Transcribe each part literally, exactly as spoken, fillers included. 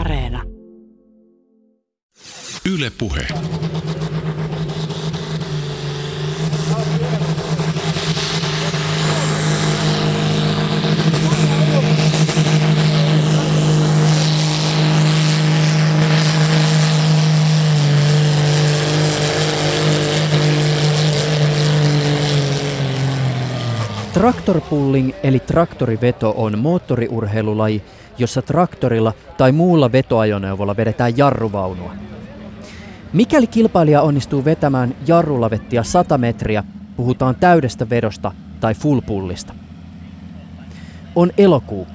Areena. Yle puhe. Traktorpulling eli traktoriveto on moottoriurheilulaji, jossa traktorilla tai muulla vetoajoneuvolla vedetään jarruvaunua. Mikäli kilpailija onnistuu vetämään jarrulavettia sata metriä, puhutaan täydestä vedosta tai fullpullista. On elokuu.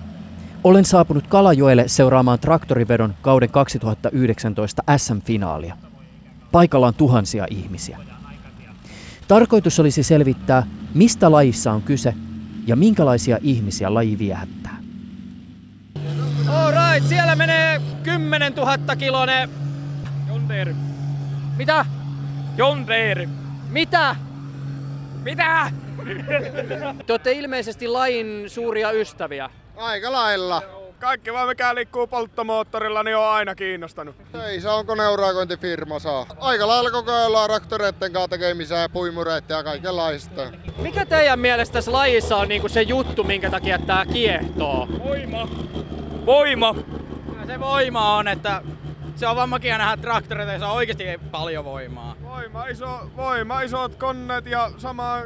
Olen saapunut Kalajoelle seuraamaan traktorivedon kauden kaksituhattayhdeksäntoista äs äm-finaalia. Paikalla on tuhansia ihmisiä. Tarkoitus olisi selvittää, mistä lajissa on kyse ja minkälaisia ihmisiä laji viehättää. All right, siellä menee kymmenentuhatta kiloinen. Jondeeri. Mitä? Jondeeri. Mitä? Mitä? Te olette ilmeisesti lajin suuria ystäviä. Aika lailla. Kaikki vaan mikä liikkuu polttomoottorilla, niin on aina kiinnostanut. Ei se onko neurakointifirma saa. Aika lailla koko ajan ollaan traktoreitten kanssa tekemisiä ja puimureita ja kaikenlaista. Mikä teidän mielestä tässä lajissa on niinku se juttu, minkä takia tää kiehtoo? Voima. Voima. Ja se voima on, että se on vaan makia nähdä traktoreita ja se on oikeesti paljon voimaa. Voima, iso, voima isot koneet ja sama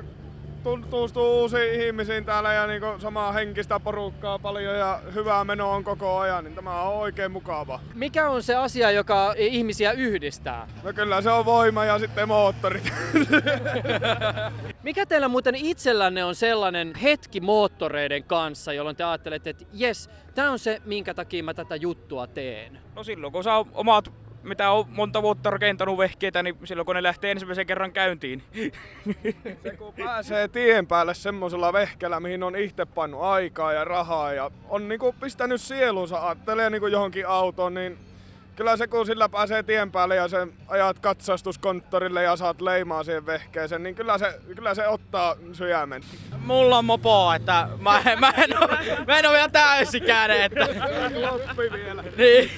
tutustuu uusiin ihmisiin täällä ja niinku samaa henkistä porukkaa paljon ja hyvää menoa on koko ajan, niin tämä on oikein mukava. Mikä on se asia, joka ihmisiä yhdistää? No kyllä se on voima ja sitten moottorit. Mikä teillä muuten itsellänne on sellainen hetki moottoreiden kanssa, jolloin te ajattelette, että jes, tää on se, minkä takia mä tätä juttua teen? No silloin kun saa omat, mitä on monta vuotta rakentanut vehkeitä, niin silloin kun ne lähtee ensimmäisen kerran käyntiin. Se kun pääsee tien päälle semmosella vehkeellä, mihin on itse pannut aikaa ja rahaa ja on niinku pistänyt sielunsa, ajattelee niinku johonkin autoon, niin kyllä se kun sillä pääsee tien päälle ja sen ajat katsastuskonttorille ja saat leimaa siihen vehkeeseen, niin kyllä se, kyllä se ottaa sydämen. Mulla on mopoa, että mä, mä en oo, mä en oo vielä täysikään, että... Loppi vielä. Niin.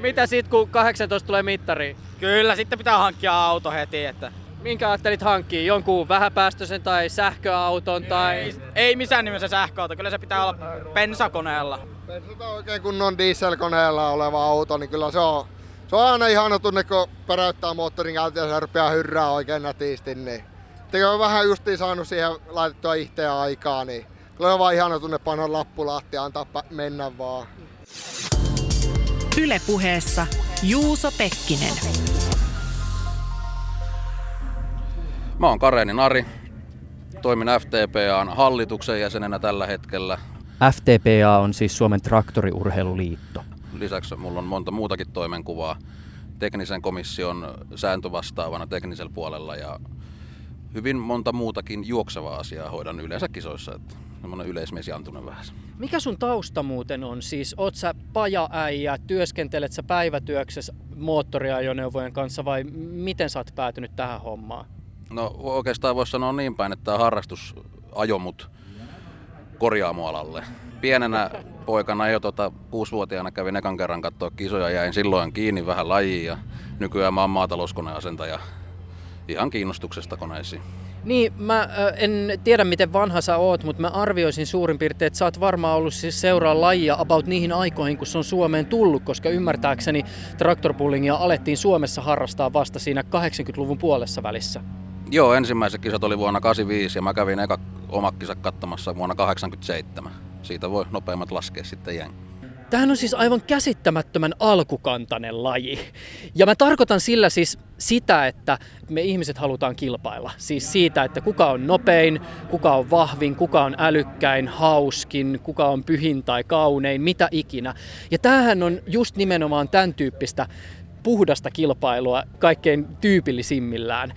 Mitä sit kun kahdeksantoista tulee mittariin? Kyllä, sitten pitää hankkia auto heti, että... Minkä ajattelit hankkia? Jonkun vähäpäästöisen tai sähköauton tai... Ei, ei missään nimessä sähköauto, kyllä se pitää olla bensakoneella. Bensataan oikein kunnon dieselkoneella oleva auto, niin kyllä se on, se on aina ihana tunne, kun päräyttää moottorin käyntiä ja se rupeaa hyrrää oikein nätisti. Niin. Sitten on vähän justiin saanut siihen laitettua itseään aikaa, niin kyllä on vaan ihana tunne panna lappu lahtia, antaa mennä vaan. Yle puheessa Juuso Pekkinen. Mä oon Kareeni Nari, toimin F T P A:n hallituksen jäsenenä tällä hetkellä. F T P A on siis Suomen traktoriurheiluliitto. Lisäksi mulla on monta muutakin toimenkuvaa teknisen komission sääntövastaavana teknisellä puolella ja hyvin monta muutakin juoksevaa asiaa hoidan yleensä kisoissa. Että yleismies Jantunen vähän. Mikä sun tausta muuten on? Siis oot sä pajaäijä, työskentelet sä päivätyöksessä moottoriajoneuvojen kanssa vai miten sä oot päätynyt tähän hommaan? No oikeastaan voisi sanoa niin päin, että tämä harrastus ajoi mut korjaamoalalle. Pienenä poikana jo tuota, kuusivuotiaana kävin ekan kerran katsoa kisoja, jäin silloin kiinni vähän lajiin ja nykyään mä oon maatalouskoneasentaja ihan kiinnostuksesta koneisiin. Niin, mä en tiedä miten vanha sä oot, mutta mä arvioisin suurin piirtein, että sä oot varmaan ollut siis seuraa lajia about niihin aikoihin, kun se on Suomeen tullut, koska ymmärtääkseni traktorpullingia alettiin Suomessa harrastaa vasta siinä kahdeksankymmentäluvun puolessa välissä. Joo, ensimmäiset kisat oli vuonna kahdeksankymmentäviisi ja mä kävin eka omat kisat kattamassa vuonna kahdeksankymmentäseitsemän. Siitä voi nopeimmat laskea sitten jään. Tämähän on siis aivan käsittämättömän alkukantainen laji. Ja mä tarkoitan sillä siis sitä, että me ihmiset halutaan kilpailla. Siis siitä, että kuka on nopein, kuka on vahvin, kuka on älykkäin, hauskin, kuka on pyhin tai kaunein, mitä ikinä. Ja tämähän on just nimenomaan tämän tyyppistä puhdasta kilpailua kaikkein tyypillisimmillään.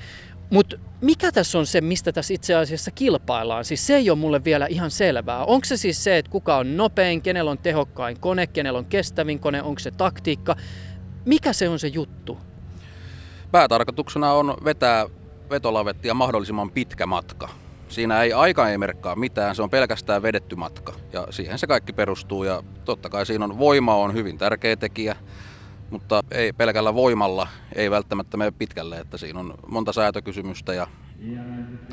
Mutta mikä tässä on se, mistä tässä itse asiassa kilpaillaan? Siis se ei ole mulle vielä ihan selvää. Onko se siis se, että kuka on nopein, kenellä on tehokkain kone, kenellä on kestävin kone, onko se taktiikka? Mikä se on se juttu? Päätarkoituksena on vetää vetolavettia mahdollisimman pitkä matka. Siinä ei aika ei merkkaa mitään, se on pelkästään vedetty matka ja siihen se kaikki perustuu ja totta kai siinä on voima on hyvin tärkeä tekijä, mutta ei pelkällä voimalla ei välttämättä mene pitkälle, että siinä on monta säätökysymystä ja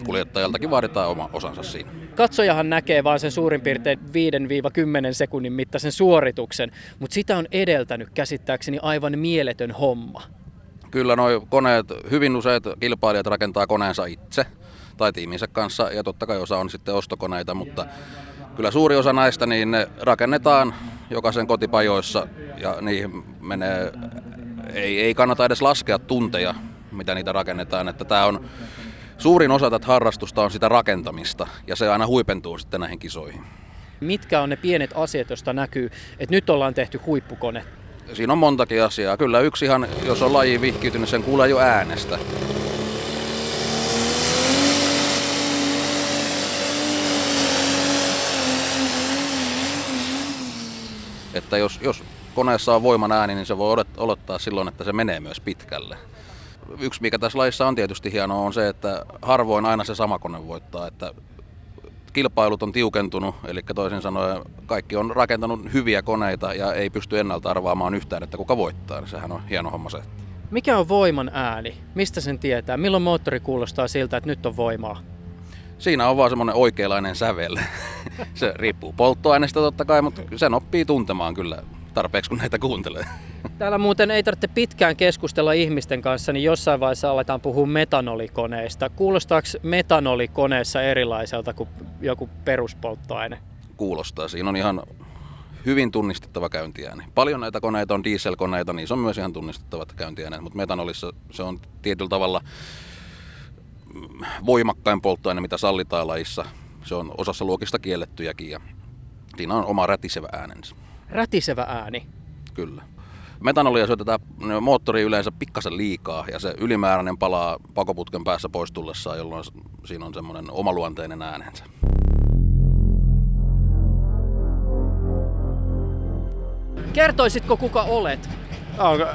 kuljettajaltakin vaaditaan oma osansa siinä. Katsojahan näkee vain sen suurin piirtein viidestä kymmeneen sekunnin mittaisen suorituksen, mutta sitä on edeltänyt käsittääkseni aivan mieletön homma. Kyllä nuo koneet, hyvin useat kilpailijat rakentaa koneensa itse tai tiiminsä kanssa ja totta kai osa on sitten ostokoneita, mutta kyllä suuri osa näistä niin ne rakennetaan jokaisen kotipajoissa ja niihin menee, ei, ei kannata edes laskea tunteja, mitä niitä rakennetaan, että tämä on suurin osa tätä harrastusta on sitä rakentamista ja se aina huipentuu sitten näihin kisoihin. Mitkä on ne pienet asiat, joista näkyy, että nyt ollaan tehty huippukone? Siinä on montakin asiaa. Kyllä yksihan, jos on lajiin vihkiytynyt, sen kuulee jo äänestä. Että jos, jos koneessa on voiman ääni, niin se voi olettaa silloin, että se menee myös pitkälle. Yksi, mikä tässä lajissa on tietysti hienoa, on se, että harvoin aina se sama kone voittaa. Että kilpailut on tiukentunut, eli toisin sanoen kaikki on rakentanut hyviä koneita ja ei pysty ennalta arvaamaan yhtään, että kuka voittaa. Sehän on hieno homma se. Mikä on voiman ääni? Mistä sen tietää? Milloin moottori kuulostaa siltä, että nyt on voimaa? Siinä on vaan semmoinen oikeanlainen sävel. Se riippuu polttoaineesta totta kai, mutta sen oppii tuntemaan kyllä tarpeeksi, kun näitä kuuntelee. Täällä muuten ei tarvitse pitkään keskustella ihmisten kanssa, niin jossain vaiheessa aletaan puhua metanolikoneista. Kuulostaako metanolikoneessa erilaiselta kuin joku peruspolttoaine? Kuulostaa. Siinä on ihan hyvin tunnistettava käyntiääni. Paljon näitä koneita on dieselkoneita, niin se on myös ihan tunnistettavat käyntiäänet, mutta metanolissa se on tietyllä tavalla voimakkain polttoaine, mitä sallitaan lajissa. Se on osassa luokista kiellettyjäkin ja siinä on oma rätisevä äänensä. Rätisevä ääni? Kyllä. Metanolia syötetään moottori yleensä pikkasen liikaa ja se ylimääräinen palaa pakoputken päässä pois tullessaan, jolloin siinä on semmoinen omaluonteinen äänensä. Kertoisitko kuka olet?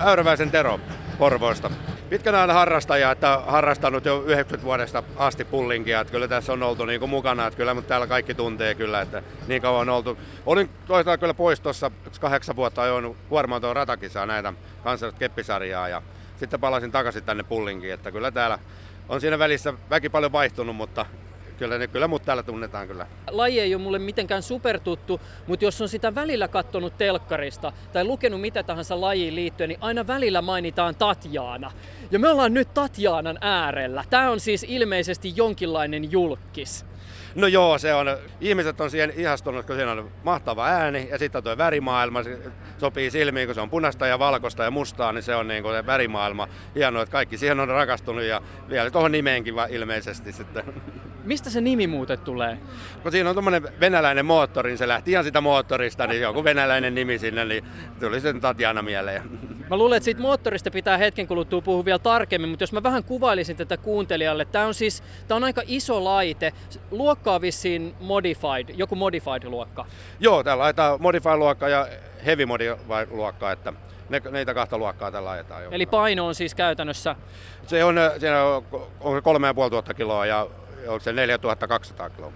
Öyräväisen Tero Porvoista. Pitkän ajan harrastaja, että harrastanut jo yhdeksänkymmentä vuodesta asti pullinkia, että kyllä tässä on oltu niinku mukana, että kyllä mutta täällä kaikki tuntee kyllä, että niin kauan on oltu. Olin toisaalta kyllä pois tuossa kahdeksan vuotta ajoin kuorma-autoon ratakisaa näitä kansallista keppisarjaa ja sitten palasin takaisin tänne pullinkiin, että kyllä täällä on siinä välissä väki paljon vaihtunut, mutta kyllä ne kyllä mut täällä tunnetaan kyllä. Laji ei ole mulle mitenkään supertuttu, mutta jos on sitä välillä katsonut telkkarista tai lukenut mitä tahansa lajiin liittyen, niin aina välillä mainitaan Tatjana. Ja me ollaan nyt Tatjanan äärellä. Tää on siis ilmeisesti jonkinlainen julkkis. No joo, se on. Ihmiset on siihen ihastunut, kun siinä on mahtava ääni ja sitten tuo värimaailma se sopii silmiin, kun se on punaista ja valkoista ja mustaa, niin se on niin kuin se värimaailma. Hienoa, että kaikki siihen on rakastunut ja vielä tuohon nimeenkin ilmeisesti sitten. Mistä se nimi muuten tulee? Kun siinä on tuommoinen venäläinen moottori, niin se lähti ihan sitä moottorista, niin joku venäläinen nimi sinne, niin tuli sitten Tatjana mieleen. Mä luulen, että siitä moottorista pitää hetken kuluttua puhua vielä tarkemmin, mutta jos mä vähän kuvailisin tätä kuuntelijalle, tää on siis, tää on aika iso laite. Luokkaa vissiin modified, joku modified-luokka. Joo, täällä ajetaan modified-luokka ja heavy modified-luokka, että ne, neitä kahta luokkaa tällä ajetaan. Eli paino on siis käytännössä? Se on, siinä on kolme ja puoli tuhatta kiloa ja onko se neljätuhattakaksisataa kiloa.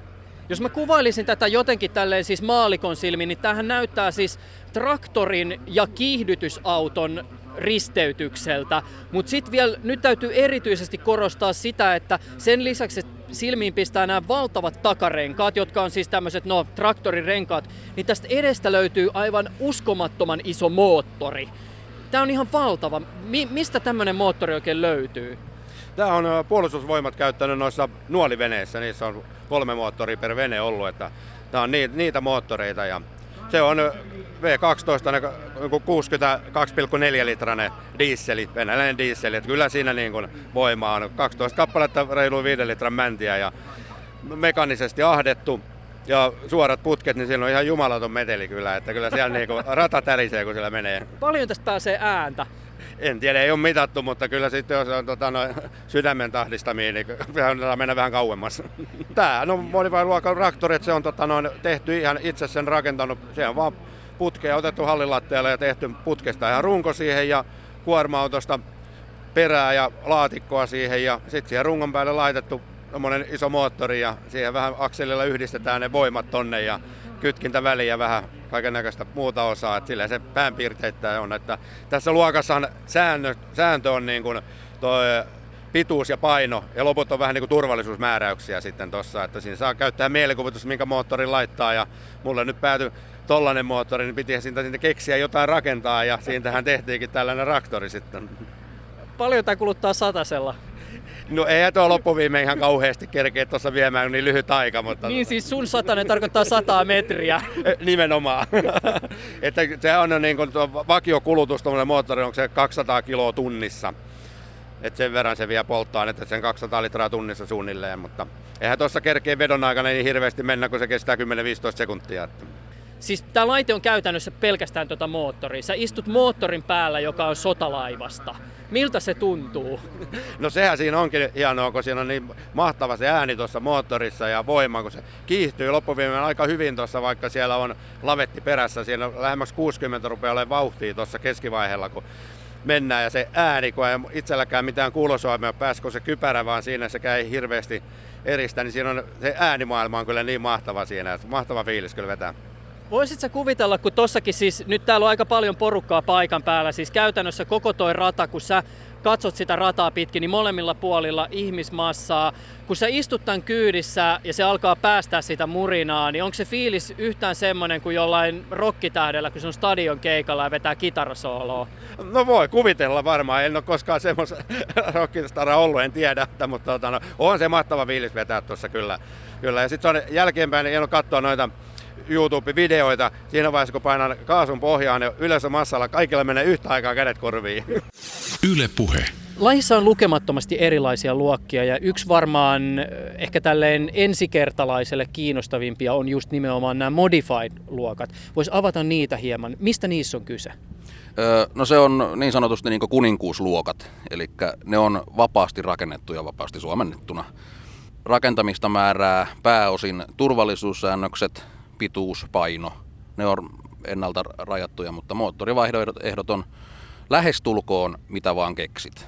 Jos mä kuvailisin tätä jotenkin tälleen siis maalikon silmin, niin tämähän näyttää siis traktorin ja kiihdytysauton risteytykseltä. Mutta sitten vielä nyt täytyy erityisesti korostaa sitä, että sen lisäksi silmiin pistää nämä valtavat takarenkaat, jotka on siis tämmöiset, no, traktorirenkaat, niin tästä edestä löytyy aivan uskomattoman iso moottori. Tämä on ihan valtava. Mi- mistä tämmöinen moottori oikein löytyy? Tämä on puolustusvoimat käyttänyt noissa nuoliveneissä, niissä on kolme moottoria per vene ollut, että tämä on niitä moottoreita ja se on V kaksitoista kuusikymmentäkaksi pilkku neljä litrainen dieseli, venäläinen dieseli, että kyllä siinä niin kuin voimaa on kaksitoista kappaletta reilu viiden litran mäntiä ja mekaanisesti ahdettu ja suorat putket, niin siinä on ihan jumalaton meteli kyllä, että kyllä siellä niin kuin rata tärisee kun siellä menee. Paljon tästä pääsee ääntä? En tiedä, ei ole mitattu, mutta kyllä sitten jos on tota, no, sydämen tahdistamiin, niin saadaan mennä vähän kauemmas. Tämä no, modified-luokan traktorit, se on tota, no, tehty ihan itse sen rakentanut, se on vaan putkea otettu hallilatteella ja tehty putkesta ihan runko siihen ja kuorma-autosta perää ja laatikkoa siihen ja sitten siihen rungon päälle laitettu tommonen iso moottori ja siihen vähän akselilla yhdistetään ne voimat tonne ja kytkintä väliin ja vähän kaikennäköistä muuta osaa, että sillä se päänpiirteittäin on. Että tässä luokassahan säännö, sääntö on niin kuin toi pituus ja paino ja loput on vähän niin kuin turvallisuusmääräyksiä sitten tuossa, että siinä saa käyttää mielikuvitus, minkä moottorin laittaa ja mulle nyt päätyi tollainen moottori, niin piti siitä, siitä keksiä jotain rakentaa ja siitähän tehtiinkin tällainen traktori sitten. Paljon tämä kuluttaa satasella? No eihän tuo loppuviimein ihan kauheasti kerkeä tuossa viemään, niin lyhyt aika. Mutta... Niin siis sun satanen tarkoittaa sataa metriä. Nimenomaan. Että sehän on niin kuin vakiokulutus tuollainen moottori, onko se kaksisataa kiloa tunnissa. Että sen verran se vie polttaa, että sen kaksisataa litraa tunnissa suunnilleen. Mutta eihän tuossa kerkeä vedon aikana niin hirveästi mennä, kun se kestää kymmenen viisitoista sekuntia. Että... Siis tämä laite on käytännössä pelkästään tuota moottoria. Sä istut moottorin päällä, joka on sotalaivasta. Miltä se tuntuu? No sehän siinä onkin hienoa, kun siinä on niin mahtava se ääni tuossa moottorissa ja voima, kun se kiihtyy loppuviimein aika hyvin tuossa, vaikka siellä on lavetti perässä. Siinä lähemmäksi kuusikymmentä rupeaa olemaan vauhtia tuossa keskivaiheella, kun mennään. Ja se ääni, kun ei itselläkään mitään kuulosoimia päässä, kun se kypärä, vaan siinä sekään ei hirveästi eristä, niin siinä on, se äänimaailma on kyllä niin mahtava siinä, että mahtava fiilis kyllä vetää. Voisitko sä kuvitella, kun tossakin siis, nyt täällä on aika paljon porukkaa paikan päällä, siis käytännössä koko toi rata, kun sä katsot sitä rataa pitkin, niin molemmilla puolilla ihmismassaa. Kun sä istut tämän kyydissä ja se alkaa päästää sitä murinaa, niin onko se fiilis yhtään semmoinen kuin jollain rokkitähdellä, kun se on stadion keikalla ja vetää kitarasooloa? No voi kuvitella varmaan, en ole koskaan semmoista rokkitaraa ollut, en tiedä, mutta no, on se mahtava fiilis vetää tuossa kyllä. kyllä. Ja sitten jälkeenpäin en ole katsoa noita YouTube-videoita. Siinä vaiheessa, kun painan kaasun pohjaan, niin yleisömassalla kaikilla menee yhtä aikaa kädet korviin. Yle puhe. Lajissa on lukemattomasti erilaisia luokkia ja yksi varmaan ehkä tälleen ensikertalaiselle kiinnostavimpia on just nimenomaan nämä modified-luokat. Voisi avata niitä hieman. Mistä niissä on kyse? Öö, no se on niin sanotusti niin kuin kuninkuusluokat, eli ne on vapaasti rakennettu ja vapaasti suomennettuna. Rakentamista määrää pääosin turvallisuussäännökset, pituus, paino. Ne on ennalta rajattuja, mutta moottorivaihtoehdot on lähestulkoon mitä vaan keksit.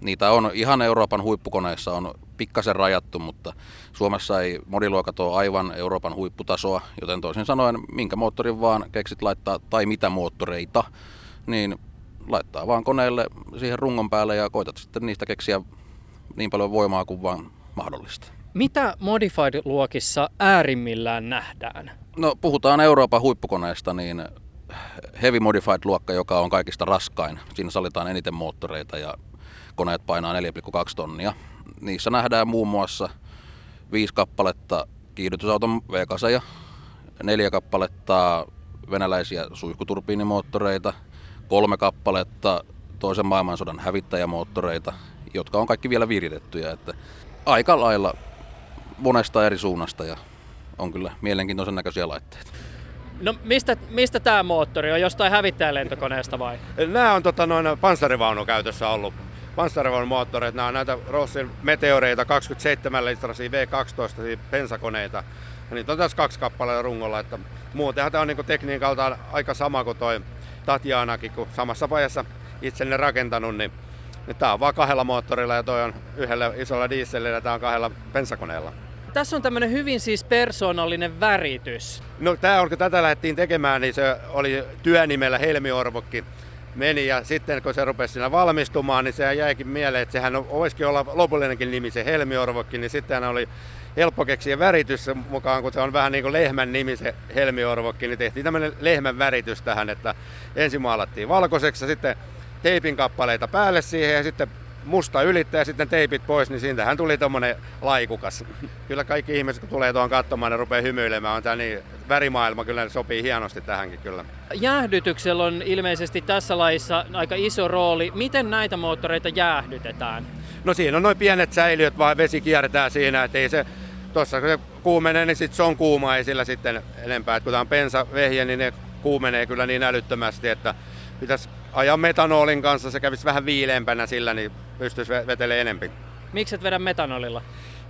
Niitä on ihan Euroopan huippukoneissa on pikkasen rajattu, mutta Suomessa ei modiluokat ole aivan Euroopan huipputasoa, joten toisin sanoen minkä moottorin vaan keksit laittaa tai mitä moottoreita, niin laittaa vaan koneelle siihen rungon päälle ja koitat sitten niistä keksiä niin paljon voimaa kuin vaan mahdollista. Mitä modified-luokissa äärimmillään nähdään? No puhutaan Euroopan huippukoneista, niin heavy modified-luokka, joka on kaikista raskain. Siinä salitaan eniten moottoreita ja koneet painaa neljä pilkku kaksi tonnia. Niissä nähdään muun muassa viisi kappaletta kiihdytysauton V kahdeksan, neljä kappaletta venäläisiä suihkuturbiinimoottoreita, kolme kappaletta toisen maailmansodan hävittäjämoottoreita, jotka on kaikki vielä viritettyjä. Että aika lailla monesta eri suunnasta ja on kyllä mielenkiintoisen näköisiä laitteita. No mistä, mistä tämä moottori on? Jostain hävittäjälentokoneesta vai? Nämä on tota, noin panssarivaunu käytössä ollut. Panssarivaunumoottoreita, nämä on näitä Rossin meteoreita, kaksikymmentäseitsemän litraisia V kaksitoista pensakoneita. Ja niitä on tässä kaksi kappaletta rungolla. Että muutenhan tämä on niinku tekniikaltaan aika sama kuin toi Tatjanakin, kun samassa vaiheessa itsenne rakentanut, niin tämä on vaan kahdella moottorilla ja toi on yhdellä isolla dieselillä ja tämä on kahdella pensakoneella. Tässä on tämmöinen hyvin siis persoonallinen väritys. No tämä on, kun tätä lähdettiin tekemään, niin se oli työnimellä Helmi Orvokki meni ja sitten kun se rupesi siinä valmistumaan, niin se jäikin mieleen, että sehän olisikin olla lopullinenkin nimi se Helmi Orvokki, niin sitten oli helppo keksiä väritys mukaan, kun se on vähän niin kuin lehmän nimi se Helmi Orvokki, niin tehtiin tämmöinen lehmän väritys tähän, että ensin maalattiin valkoiseksi ja sitten teipin kappaleita päälle siihen ja sitten musta ylittää ja sitten teipit pois, niin siitähän tuli tommonen laikukas. Kyllä kaikki ihmiset, kun tulee tuohon katsomaan, ne rupeaa hymyilemään. On tää niin, värimaailma kyllä sopii hienosti tähänkin kyllä. Jäähdytyksellä on ilmeisesti tässä lajissa aika iso rooli. Miten näitä moottoreita jäähdytetään? No siinä on noin pienet säiliöt, vaan vesi kiertää siinä, ettei se tossa kun se kuumenee, niin sit se on kuumaa, ei sillä sitten enempää. Et kun tää on pensavehje, niin ne kuumenee kyllä niin älyttömästi, että pitäisi ajaa metanolin kanssa, se kävisi vähän viileämpänä sillä, niin pystyisi vetelemään enempi. Miksi et vedä metanolilla?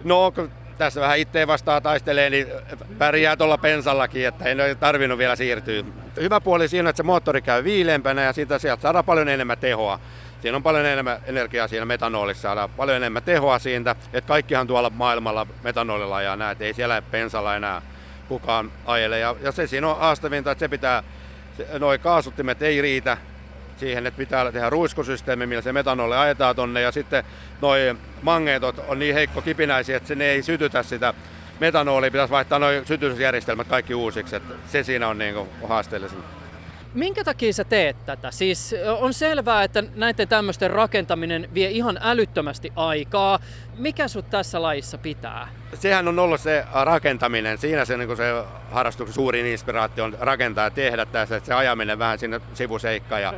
No, kun tässä vähän itteen vastaan taistelee, niin pärjää tuolla pensallakin, että en ole tarvinnut vielä siirtyä. Hyvä puoli siinä, että se moottori käy viileämpänä ja siitä sieltä saadaan paljon enemmän tehoa. Siinä on paljon enemmän energiaa siinä metanolissa, saadaan paljon enemmän tehoa siitä. Et kaikkihan tuolla maailmalla metanolilla ajaa näin, ei siellä bensalla enää kukaan ajele. Ja, ja se siinä on haastavinta, että se pitää, noi kaasuttimet ei riitä siihen, että pitää tehdä ruiskusysteemi, millä se metanolle ajetaan tonne. Ja sitten noi magneetot on niin heikko kipinäisiä, että ne ei sytytä sitä metanolia. Pitäisi vaihtaa noi sytytysjärjestelmät kaikki uusiksi, että se siinä on niinku haasteellisin. Minkä takia sä teet tätä? Siis on selvää, että näiden tämmöisten rakentaminen vie ihan älyttömästi aikaa. Mikä sut tässä lajissa pitää? Sehän on ollut se rakentaminen. Siinä se, niin se harrastuksen suurin inspiraatio on rakentaa ja tehdä tässä, että se ajaminen vähän sinne sivuseikka. Ja...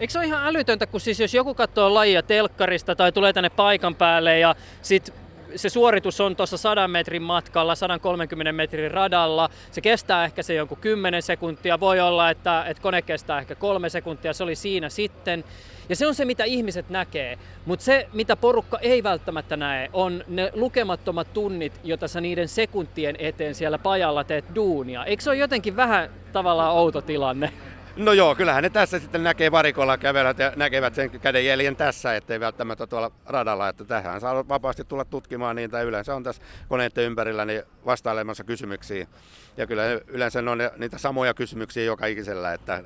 Eikö se ole ihan älytöntä, kun siis jos joku katsoo lajia telkkarista tai tulee tänne paikan päälle ja sit se suoritus on tuossa sadan metrin matkalla, sadankolmenkymmenen metrin radalla. Se kestää ehkä se jonkun kymmenen sekuntia. Voi olla, että, että kone kestää ehkä kolme sekuntia. Se oli siinä sitten. Ja se on se, mitä ihmiset näkee. Mutta se, mitä porukka ei välttämättä näe, on ne lukemattomat tunnit, joita sä niiden sekuntien eteen siellä pajalla teet duunia. Eikö se ole jotenkin vähän tavallaan outo tilanne? No joo, kyllähän ne tässä sitten näkee varikolla kävelät ja näkevät sen kädenjäljen tässä, ettei välttämättä tuolla radalla, että tähän saa vapaasti tulla tutkimaan niitä. Yleensä on tässä koneiden ympärillä niin vastailemassa kysymyksiä. Ja kyllä yleensä on niitä samoja kysymyksiä joka ikisellä, että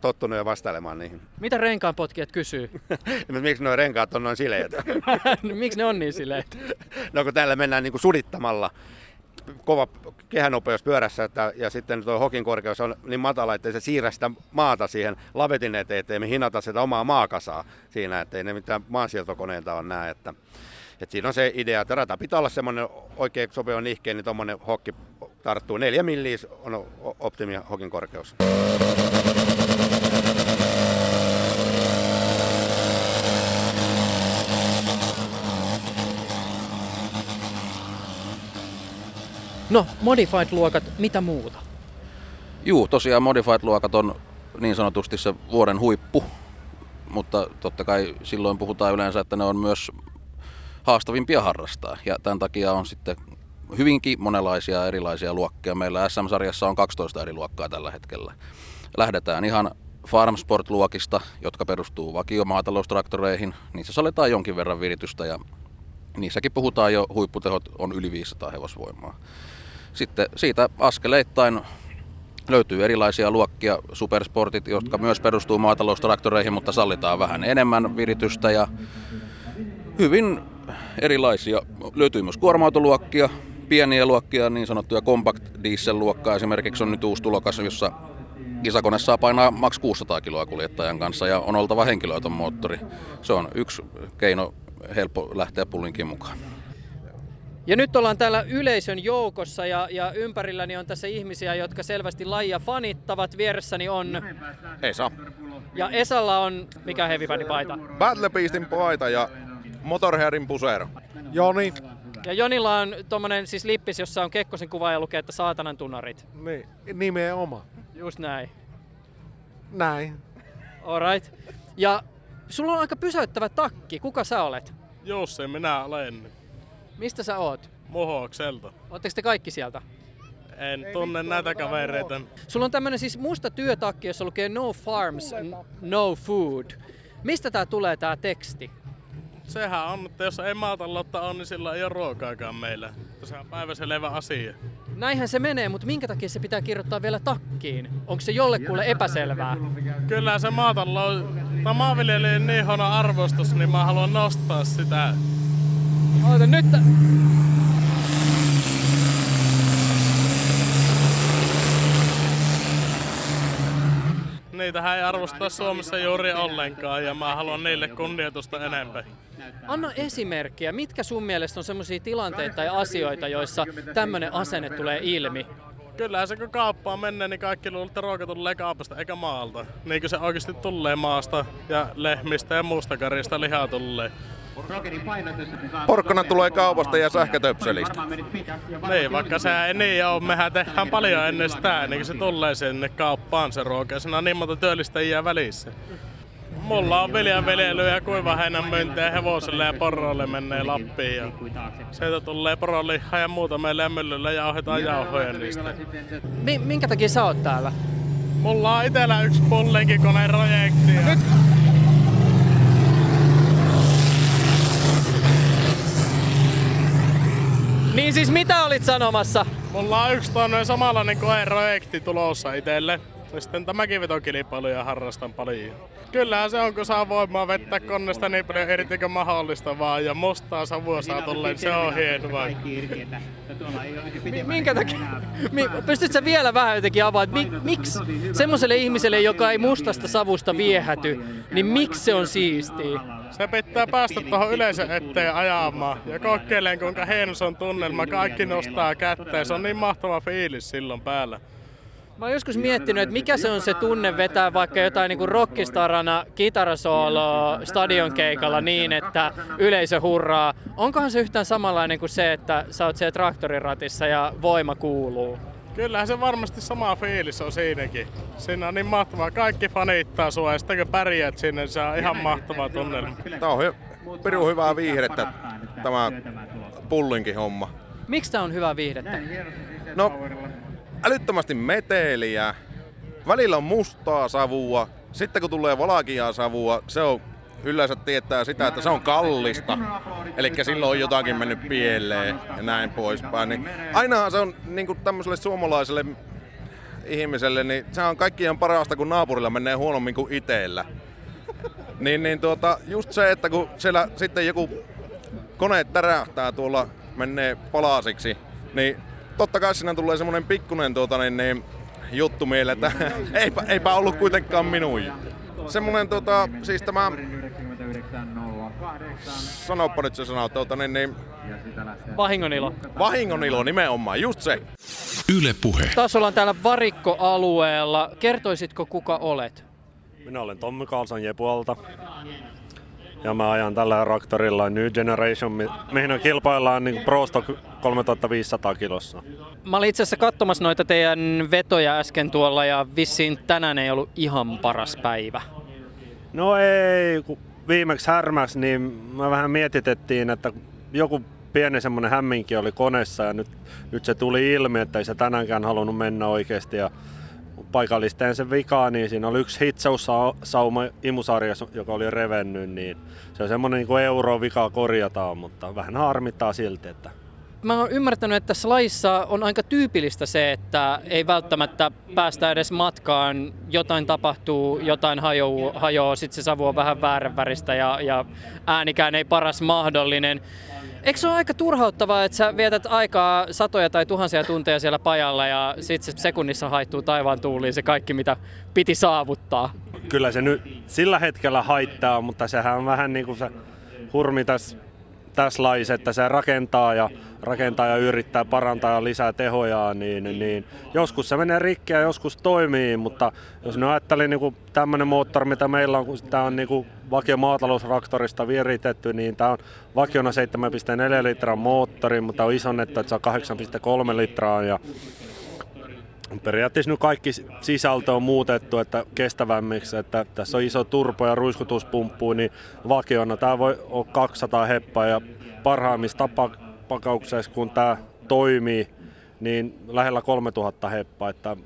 tottunut jo vastailemaan niihin. Mitä renkaanpotkijat kysyy? Miksi nuo renkaat on noin sileet? Miksi ne on niin sileet? No kun täällä mennään niin kuin sudittamalla. Kova kehänopeus pyörässä että, ja sitten tuo hokin korkeus on niin matala, ettei se siirrä sitä maata siihen lavetin eteen, ettei me hinata sitä omaa maakasaa siinä, ettei ne mitään maansiirtokoneita on näin. Että, että siinä on se idea, että rata pitää olla semmoinen oikein sopiva nihkeen, niin tuommoinen hokki tarttuu. Neljä milliä on optimi hokin korkeus. No, Modified-luokat, mitä muuta? Juu, tosiaan Modified-luokat on niin sanotusti se vuoden huippu, mutta totta kai silloin puhutaan yleensä, että ne on myös haastavimpia harrastaa. Ja tämän takia on sitten hyvinkin monenlaisia erilaisia luokkia. Meillä äs äm-sarjassa on kaksitoista eri luokkaa tällä hetkellä. Lähdetään ihan Farm Sport-luokista, jotka perustuu vakiomaataloustraktoreihin. Niissä sallitaan jonkin verran viritystä ja niissäkin puhutaan jo, huipputehot on yli viisisataa hevosvoimaa. Sitten siitä askeleittain löytyy erilaisia luokkia, supersportit, jotka myös perustuu maataloustraktoreihin, mutta sallitaan vähän enemmän viritystä ja hyvin erilaisia. Löytyy myös kuorma-autoluokkia, pieniä luokkia, niin sanottuja compact diesel-luokkaa. Esimerkiksi on nyt uusi tulokas, jossa kisakone saa painaa maks kuusisataa kiloa kuljettajan kanssa ja on oltava henkilöauton moottori. Se on yksi keino, helppo lähteä pullinkin mukaan. Ja nyt ollaan täällä yleisön joukossa ja, ja ympärilläni on tässä ihmisiä, jotka selvästi lajia fanittavat. Vieressäni on Esa. Ja Esalla on mikä heavy-bändi paita? Battle Beastin paita ja Motorheadin pusero. Joni. Ja Jonilla on tommonen siis lippis, jossa on Kekkosen kuva ja lukee, että saatanan tunarit. Niin, nimenomaan. Just näin. Näin. Alright. Ja sulla on aika pysäyttävä takki. Kuka sä olet? Jussi, minä olen. Mistä sä oot? Muhokselta. Ootteko te kaikki sieltä? En Ei tunne vittu, näitä kavereita. Sulla on tämmönen siis musta työtakki, jossa lukee no farms, no food. Mistä tää tulee tää teksti? Sehän on, että jos ei maataloutta on, niin sillä ei ole ruokaakaan meillä. Sehän on päiväselevä asia. Näinhän se menee, mutta minkä takia se pitää kirjoittaa vielä takkiin? Onko se jollekulle epäselvää? Kyllä se maatalous, tai maanviljelijän niin huono arvostus, niin mä haluan nostaa sitä. Oota nyt! Niitähän ei arvostaa Suomessa juuri ollenkaan ja mä haluan niille kunnioitusta enemmän. Anna esimerkkiä. Mitkä sun mielestä on semmoisia tilanteita tai asioita, joissa tämmönen asenne tulee ilmi? Kyllä se kun kauppaan menee, niin kaikki luulee, että ruoka tulee kaupasta eikä maalta. Niin kuin se oikeasti tulee maasta ja lehmistä ja muusta karista lihaa tulee. Porkkana tulee kaupasta ja sähkötöpselistä. Niin, vaikka se ei niin ole. Mehän tehdään paljon ennen sitä, ennen kuin se tulee sinne kauppaan se ruoka. Siinä on niin monta työllistäjiä välissä. Mulla on viljanviljelyä ja kuivaheinän myyntiä hevosille ja poroille menee Lappiin. Ja sieltä tulee porolihaa ja muuta meille myllylle ja ohjataan jauhoja niistä. Minkä takia sä oot täällä? Mulla on itellä yksi pullinkikoneen projekti. Ja... Niin siis mitä olit sanomassa? Mulla on yksi toinen samanlainen koeprojekti tulossa itelle. Ja sitten tämäkin vetokilpailuja harrastan paljon. Kyllähän se on, kun saa voimaa vettää koneesta niin paljon irti kuin mahdollista vaan. Ja mustaa savua saa tulleen, se on hienoa. Minkä takia? Pystytkö sä vielä vähän jotenkin avaamaan, että miksi semmoiselle ihmiselle, joka ei mustasta savusta viehäty, niin miksi se on siistiä? Se pitää päästä tuohon yleisön eteen ajamaan ja kokeileen, kuinka hieno se on tunnelma. Kaikki nostaa kättä, se on niin mahtava fiilis silloin päällä. Mä oon joskus miettinyt, että mikä se on se tunne vetää vaikka jotain niin kuin rockistarana kitarasooloa stadion keikalla niin, että yleisö hurraa. Onkohan se yhtään samanlainen kuin se, että sä oot siellä traktoriratissa ja voima kuuluu? Kyllähän se varmasti sama fiilis on siinäkin. Siinä on niin mahtavaa. Kaikki fanittaa sua ja sitten kun pärjäät sinne, se on ihan mahtavaa tunnelma. Tää on hy- pirun hyvää viihdettä, tämä pullinkin homma. Miksi tää on hyvää viihdettä? No, älyttömästi meteliä, välillä on mustaa savua, sitten kun tulee valakiaa savua, se on yleensä tietää sitä, että se on kallista, eli silloin on jotakin mennyt pieleen ja näin poispäin. Niin ainahan se on niin kuin tämmöiselle suomalaiselle ihmiselle, niin se on kaikkien parasta, kun naapurilla menee huonommin kuin itsellä. Niin, niin tuota, just se, että kun siellä sitten joku kone tärähtää tuolla, menee palasiksi, niin totta kai siinä tulee semmoinen pikkuinen tuota, niin, niin, juttu mieleen, että eipä, eipä ollut kuitenkaan minun. Semmoinen tuota, siis tämä, sanoppa nyt se sana, tuota, niin, niin, vahingonilo. Vahingonilo nimenomaan, just se. Yle puhe. Taas ollaan täällä varikkoalueella. Kertoisitko kuka olet? Minä olen Tommi Kalsanjepualta. Ja mä ajan tällä traktorilla New Generation, mihin kilpaillaan niin Prostock kolmetuhattaviisisataa kilossa. Mä olin itse asiassa katsomassa noita teidän vetoja äsken tuolla ja vissiin tänään ei ollut ihan paras päivä. No ei, kun viimeksi härmäksi, niin mä vähän mietitettiin, että joku pieni semmoinen hämminki oli koneessa ja nyt, nyt se tuli ilmi, että ei se tänäänkään halunnut mennä oikeasti. Ja paikallisteen sen vikaa, niin siinä oli yksi hitsaussauma imusarja, joka oli revennyt, niin se on semmoinen niin euro vikaa korjataan, mutta vähän harmittaa silti. Että mä oon ymmärtänyt, että tässä laissa on aika tyypillistä se, että ei välttämättä päästä edes matkaan, jotain tapahtuu, jotain hajoaa, hajoaa sitten se savu on vähän väärän väristä ja, ja äänikään ei paras mahdollinen. Eikö se ole aika turhauttavaa, että sä vietät aikaa satoja tai tuhansia tunteja siellä pajalla ja sitten se sekunnissa haittuu taivaan tuuliin se kaikki, mitä piti saavuttaa? Kyllä se nyt sillä hetkellä haittaa, mutta sehän on vähän niin kuin se hurmi tässä täs laissa, että se rakentaa ja, rakentaa ja yrittää parantaa ja lisää tehojaan. Niin, niin. Joskus se menee rikki ja joskus toimii, mutta jos nyt ajattelin niin kuin tämmöinen moottori, mitä meillä on, kun tämä on niin kuin vakio maataloustraktorista viritetty, niin tämä on vakiona seitsemän pilkku neljä litran moottori, mutta on isonnettu, että se on kahdeksan pilkku kolme litraa. Ja periaatteessa nyt kaikki sisältö on muutettu että kestävämmiksi, että tässä on iso turpo ja ruiskutuspumppu, niin vakiona tämä voi olla kaksisataa heppaa ja parhaimmissa pakauksessa, kun tämä toimii, niin lähellä kolmetuhatta heppaa. Että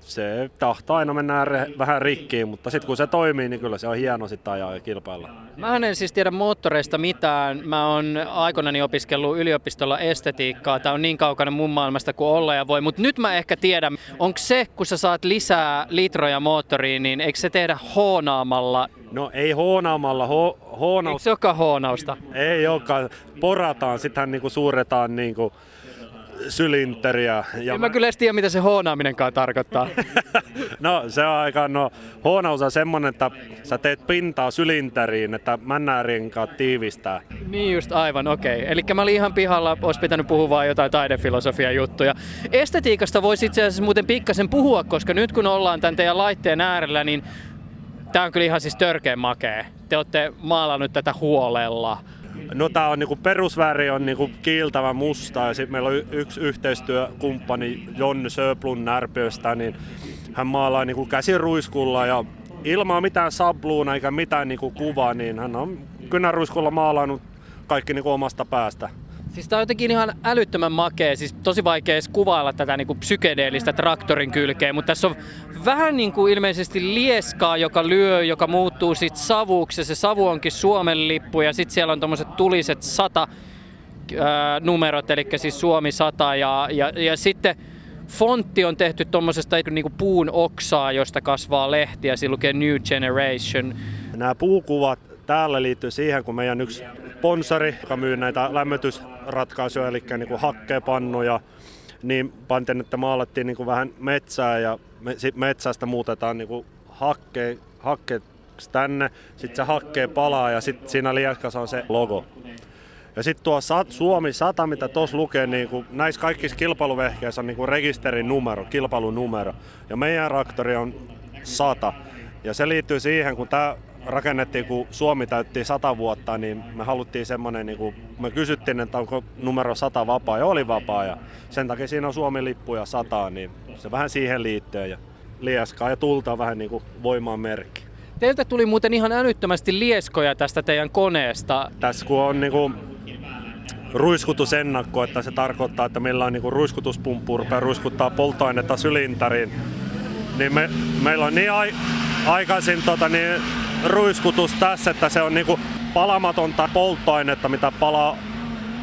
se tahtaa aina mennä vähän rikkiin, mutta sitten kun se toimii, niin kyllä se on hieno sitten ajaa ja kilpailla. Mä en siis tiedä moottoreista mitään. Mä oon aikoinani opiskellut yliopistolla estetiikkaa. Tää on niin kaukana mun maailmasta kuin olla ja voi, mutta nyt mä ehkä tiedän. Onko se, kun sä saat lisää litroja moottoriin, niin eikö se tehdä hoonaamalla? No ei hoonaamalla. Ho- hoonaus... Eikö se olekaan hoonausta? Ei olekaan. Porataan, sitähän niinku suuretaan niinku sylinteriä. Ja en mä kyllä edes tiedä, mitä se hoonaaminenkaan tarkoittaa. No se on aika, no hoonaus on semmonen, että sä teet pintaa sylinteriin, että männärinkaat tiivistää. Niin just, aivan, okei. Okay. Elikkä mä olin ihan pihalla, ois pitänyt puhua vaan jotain taidefilosofia juttuja. Estetiikasta voisi itse asiassa muuten pikkasen puhua, koska nyt kun ollaan tän teidän laitteen äärellä, niin tää on kyllä ihan siis törkeen makee. Te ootte maalannut tätä huolella. No tää on niinku perusväri on niinku kiiltävä musta ja sit meillä on yksi yhteistyökumppani John Söplun Närpyöstä, niin hän maalaa niinku käsiruiskulla ja ilman mitään sabluuna eikä mitään niinku kuvaa, niin hän on kynäruiskulla maalannut kaikki niinku omasta päästä. Siis tää on jotenkin ihan älyttömän makea, siis tosi vaikea edes kuvailla tätä niinku psykedeellistä traktorin kylkeä, mutta tässä on vähän niinku ilmeisesti lieskaa, joka lyö, joka muuttuu sit savuksi ja se savu onkin Suomen lippu ja sit siellä on tommoset tuliset sata ää, numerot, eli siis Suomi sata ja, ja, ja sitten fontti on tehty tuommoisesta niinku puun oksaa, josta kasvaa lehtiä, siinä lukee New Generation. Nämä puukuvat täällä liittyy siihen, kun meidän yksi sponsori, joka myy näitä lämmitysratkaisuja, eli niinku hakkepannuja, niin pantiin, että maalattiin niinku vähän metsää ja me, sit metsästä muutetaan niinku hakke, hakke tänne, sitten se hakkee palaa ja sitten siinä liekkassa on se logo. Ja sitten tuo Suomi sata, mitä tuossa lukee, niin näissä kaikissa kilpailuvehkeissä on niin rekisterinumero, kilpailunumero. Ja meidän traktori on sata. Ja se liittyy siihen, kun tämä rakennettiin, kun Suomi täytti sata vuotta, niin me haluttiin semmoinen, niin me kysyttiin, että onko numero sata vapaa, ja oli vapaa. Ja sen takia siinä on Suomi-lippu ja sata, niin se vähän siihen liittyy. Ja lieskaa ja tulta vähän niin kuin voimaan merkki. Teiltä tuli muuten ihan älyttömästi lieskoja tästä teidän koneesta. Tässä kun on niinku ruiskutusennakko, että se tarkoittaa, että meillä on niinku ruiskutuspumppu, rupeaa ruiskuttaa polttoainetta sylintäriin. Niin me, meillä on niin ai, aikaisin tota, niin ruiskutus tässä, että se on niinku palamatonta polttoainetta, mitä palaa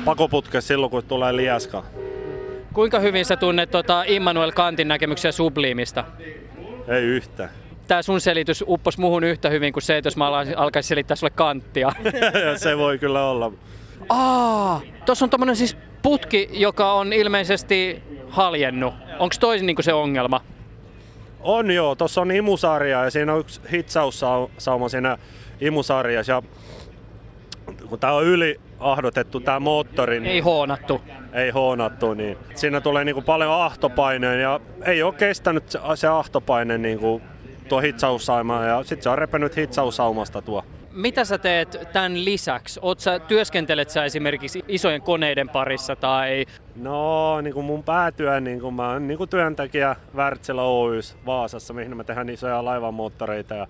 pakoputkessa silloin, kun tulee lieska. Kuinka hyvin sä tunnet tota Immanuel Kantin näkemyksiä Sublimista? Ei yhtään. Tää sun selitys uppos muhun yhtä hyvin kuin se, jos mä alkaisin selittää sulle Kanttia. Se voi kyllä olla. Aa, tossa on tommonen siis putki, joka on ilmeisesti haljennut. Onks toi niinku se ongelma? On joo, tossa on imusarja ja siinä on yksi hitsaussauma siinä imusarjassa. Ja kun tää on yliahdotettu tää moottori. Niin ei hoonattu. Ei hoonattu, niin siinä tulee niinku paljon ahtopaineja ja ei oo kestänyt se ahtopaine niinku tuo hitsaussauma ja sitten se on repennyt hitsaussaumasta tuo. Mitä sä teet tämän lisäksi? Oot sä, työskentelet sä esimerkiksi isojen koneiden parissa tai? No, niin kuin mun päätyö, niin kuin mä oon niin kuin työntekijä Wärtsilä Oy Vaasassa, mihin me tehdään isoja laivamoottoreita. Ja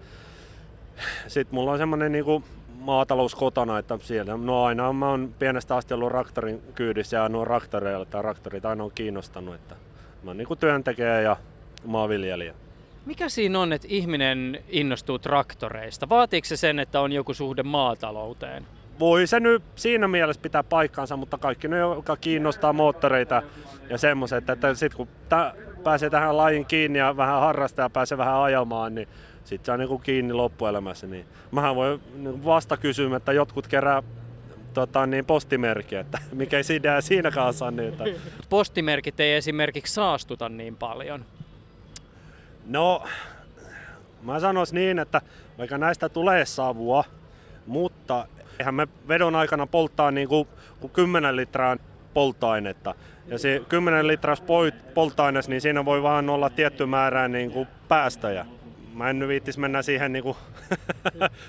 sitten mulla on semmoinen niin kuin maatalous kotona, että siellä, no aina mä oon pienestä asti ollut traktorin kyydissä ja nuo traktoreilla tai traktorit aina on kiinnostanut, että mä oon niin kuin työntekijä ja maanviljelijä. Mikä siinä on, että ihminen innostuu traktoreista? Vaatiiko se sen, että on joku suhde maatalouteen? Voi se nyt siinä mielessä pitää paikkaansa, mutta kaikki ne, jotka kiinnostaa moottoreita ja semmoiset, että sit kun tä, pääsee tähän lajin kiinni ja vähän harrastaa ja pääsee vähän ajamaan, niin sit se on niin kuin kiinni loppuelämässä. Niin mähän voi vasta kysyä, että jotkut kerää tota, niin postimerkkiä, että mikä ei siinä kanssa on niitä. Postimerkit ei esimerkiksi saastuta niin paljon. No, mä sanoisin niin, että vaikka näistä tulee savua, mutta eihän me vedon aikana polttaa niin kuin, kuin kymmenen litraa polttoainetta. Ja se kymmenen litras polttoaines, niin siinä voi vaan olla tietty määrä niin kuin päästöjä. Mä en nyt viittis mennä siihen niin kuin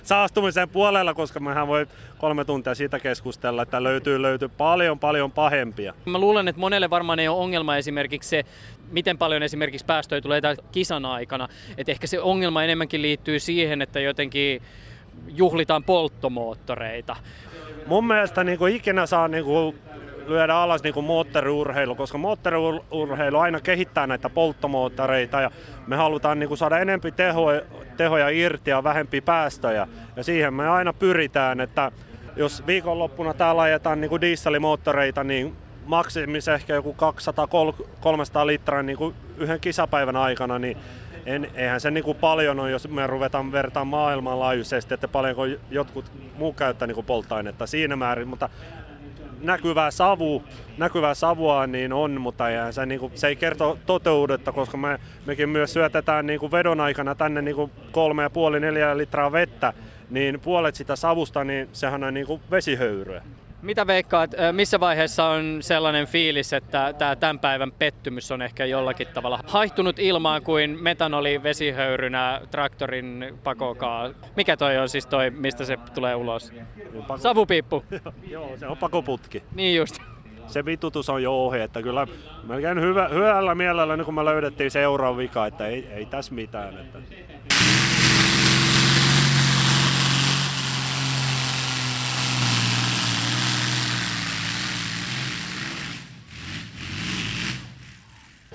saastumisen puolella, koska mehän voi kolme tuntia siitä keskustella, että löytyy, löytyy paljon, paljon pahempia. Mä luulen, että monelle varmaan ei ole ongelma esimerkiksi se, miten paljon esimerkiksi päästöjä tulee tämän kisan aikana. Et ehkä se ongelma enemmänkin liittyy siihen, että jotenkin juhlitaan polttomoottoreita. Mun mielestä niin kuin ikinä saa niin kuin lyödä alas niin kuin moottoriurheilu, koska moottoriurheilu aina kehittää näitä polttomoottoreita ja me halutaan niin kuin saada enempi tehoja, tehoja irti ja vähempi päästöjä. Ja siihen me aina pyritään, että jos viikonloppuna täällä ajetaan niin kuin dieselimoottoreita, niin maksimissa ehkä joku kaksisataa kolmesataa litraa niin kuin yhden kisapäivän aikana, niin en, eihän se niin kuin paljon ole, jos me ruvetaan vertaan maailmanlaajuisesti, että paljonko jotkut muu käyttää niin kuin polttoainetta siinä määrin, mutta näkyvää, savu, näkyvää savua niin on, mutta eihän se, niin kuin, se ei kerto toteudetta, koska me, mekin myös syötetään niin kuin vedon aikana tänne niin kuin kolme pilkku viisi neljä litraa vettä, niin puolet sitä savusta, niin sehän on niin kuin vesihöyryä. Mitä veikkaat, missä vaiheessa on sellainen fiilis, että tämä tämän päivän pettymys on ehkä jollakin tavalla haihtunut ilmaan kuin metanoli vesihöyrynä traktorin pakokaa? Mikä toi on siis toi, mistä se tulee ulos? Pako... Savupiippu. Joo, se on pakoputki. Niin just. Se vitutus on jo ohi, että kyllä melkein hyvä, hyvällä mielellä, niin kun me löydettiin seuraan vika, että ei, ei tässä mitään. Että...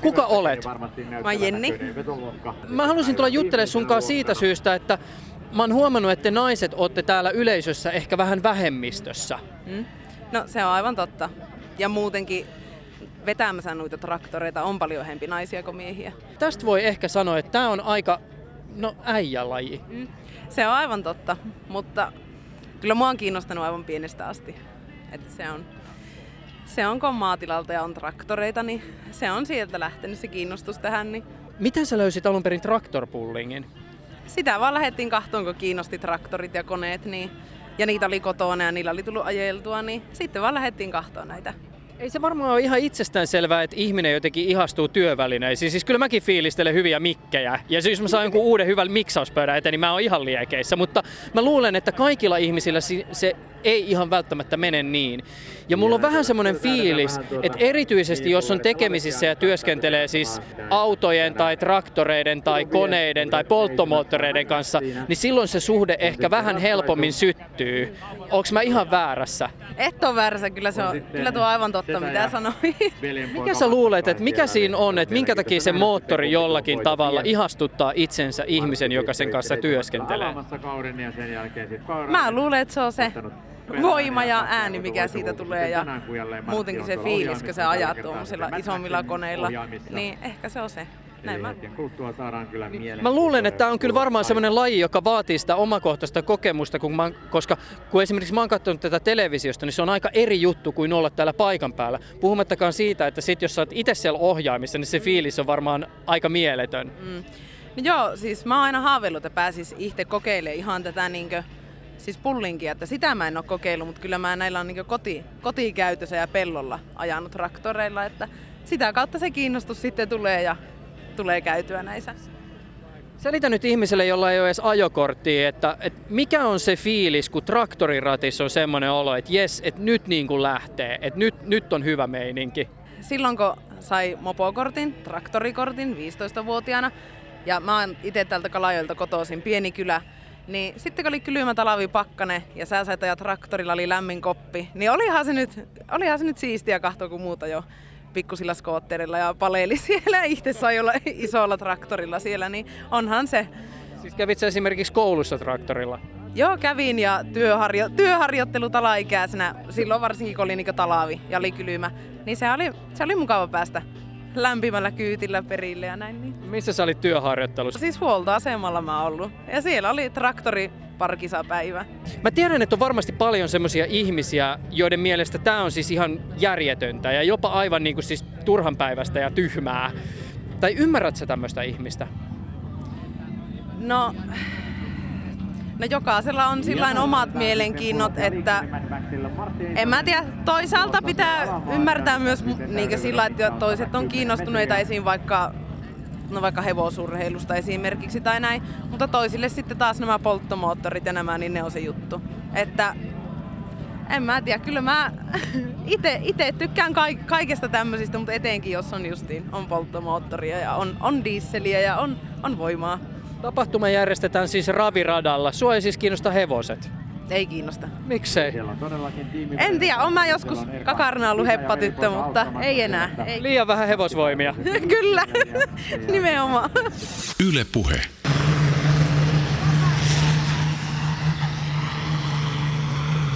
Kuka olet? Mä oon Jenni. Mä halusin tulla juttelemaan sunkaan siitä syystä, että mä oon huomannut, että naiset ootte täällä yleisössä ehkä vähän vähemmistössä. Hmm? No se on aivan totta. Ja muutenkin vetämässä noita traktoreita on paljon hempi naisia kuin miehiä. Tästä voi ehkä sanoa, että tämä on aika no, äijälaji. Mm. Se on aivan totta, mutta kyllä mua on kiinnostanut aivan pienestä asti. Että se on, se on kun maatilalta ja on traktoreita, niin se on sieltä lähtenyt se kiinnostus tähän. Niin. Miten sä löysit alun perin traktorpullingin? Sitä vaan lähdettiin kahtoon, kun kiinnosti traktorit ja koneet, niin, ja niitä oli kotona ja niillä oli tullut ajeltua, niin sitten vaan lähdettiin kahtoon näitä. Ei se varmaan ole ihan itsestäänselvää, että ihminen jotenkin ihastuu työvälineisiin. Siis kyllä mäkin fiilistelen hyviä mikkejä. Ja siis mä saan jonkun uuden hyvän miksauspöydän eteen, niin mä oon ihan liekeissä. Mutta mä luulen, että kaikilla ihmisillä se ei ihan välttämättä mene niin. Ja mulla on vähän semmoinen fiilis, että erityisesti jos on tekemisissä ja työskentelee siis autojen tai traktoreiden tai koneiden tai polttomoottoreiden kanssa, niin silloin se suhde ehkä vähän helpommin syttyy. Onks mä ihan väärässä? Et oo väärässä, kyllä se on. Kyllä tuo on aivan totta, mitä sanoit. Mikä sä luulet, että mikä siinä on, että minkä takia se moottori jollakin tavalla ihastuttaa itsensä ihmisen, joka sen kanssa työskentelee? Mä luulen, että se on se voima ja ääni, mikä siitä tulee ja muutenkin se fiilis, kun sä ajat tuollaisilla isommilla koneilla, niin ehkä se on se. Näin mä... mä luulen, että tämä on kyllä varmaan sellainen laji, joka vaatii sitä omakohtaista kokemusta, kun mä, koska kun esimerkiksi mä oon katsonut tätä televisiosta, niin se on aika eri juttu kuin olla täällä paikan päällä. Puhumattakaan siitä, että sit, jos sä oot itse siellä ohjaamissa, niin se fiilis on varmaan aika mieletön. Mm. No joo, siis mä oon aina haaveillut, että pääsis itse kokeilemaan ihan tätä niinkö... Siis pullinkin, että sitä mä en ole kokeillut, mutta kyllä mä näillä on niin koti, kotikäytössä ja pellolla ajanut traktoreilla, että sitä kautta se kiinnostus sitten tulee ja tulee käytyä näissä. Selitä nyt ihmiselle, jolla ei ole edes ajokorttia, että, että mikä on se fiilis, kun traktoriratissa on semmoinen olo, että jes, että nyt niin kuin lähtee, että nyt, nyt on hyvä meininki. Silloin kun sai mopokortin, traktorikortin viisitoistavuotiaana ja mä oon itse täältä Kalajoilta kotoisin, pieni kylä. Niin sitten kun oli kylmä talvipakkane ja sä sait ajaa traktorilla, oli lämmin koppi, niin olihan se nyt, olihan se nyt siistiä kahtoa kuin muuta jo pikkusilla skootterilla ja paleeli siellä. Itse sai olla isolla traktorilla siellä, niin onhan se. Siis kävit sä esimerkiksi koulussa traktorilla? Joo, kävin ja työharjo, työharjoittelut alaikäisenä, silloin varsinkin kun oli niin kuin talavi ja oli kylmä, niin se oli, se oli mukava päästä lämpimällä kyytillä perille ja näin. Niin. Missä sä olit työharjoittelussa? Siis huoltoasemalla mä oon ollut. Ja siellä oli traktoriparkisapäivä. Mä tiedän, että on varmasti paljon semmoisia ihmisiä, joiden mielestä tää on siis ihan järjetöntä ja jopa aivan niinku siis turhanpäiväistä ja tyhmää. Tai ymmärrät sä tämmöistä ihmistä? No... No jokaisella on sillain omat mielenkiinnot, että en mä tiedä, toisaalta pitää ymmärtää myös niinkä sillä, että toiset on kiinnostuneita esiin vaikka, no vaikka hevosurheilusta esimerkiksi tai näin, mutta toisille sitten taas nämä polttomoottorit ja nämä, niin ne on se juttu. Että en mä tiedä, kyllä mä ite, ite tykkään kaikesta tämmöisistä, mutta etenkin jos on justiin, on polttomoottoria ja on, on diisseliä ja on, on voimaa. Tapahtuma järjestetään siis raviradalla. Sua ei siis kiinnosta hevoset? Ei kiinnosta. Miksei? En tiedä, oon mä joskus kakarna ollut heppatyttö, mutta ei enää. Ei. Liian vähän hevosvoimia. Kyllä, nimenomaan. Yle Puhe.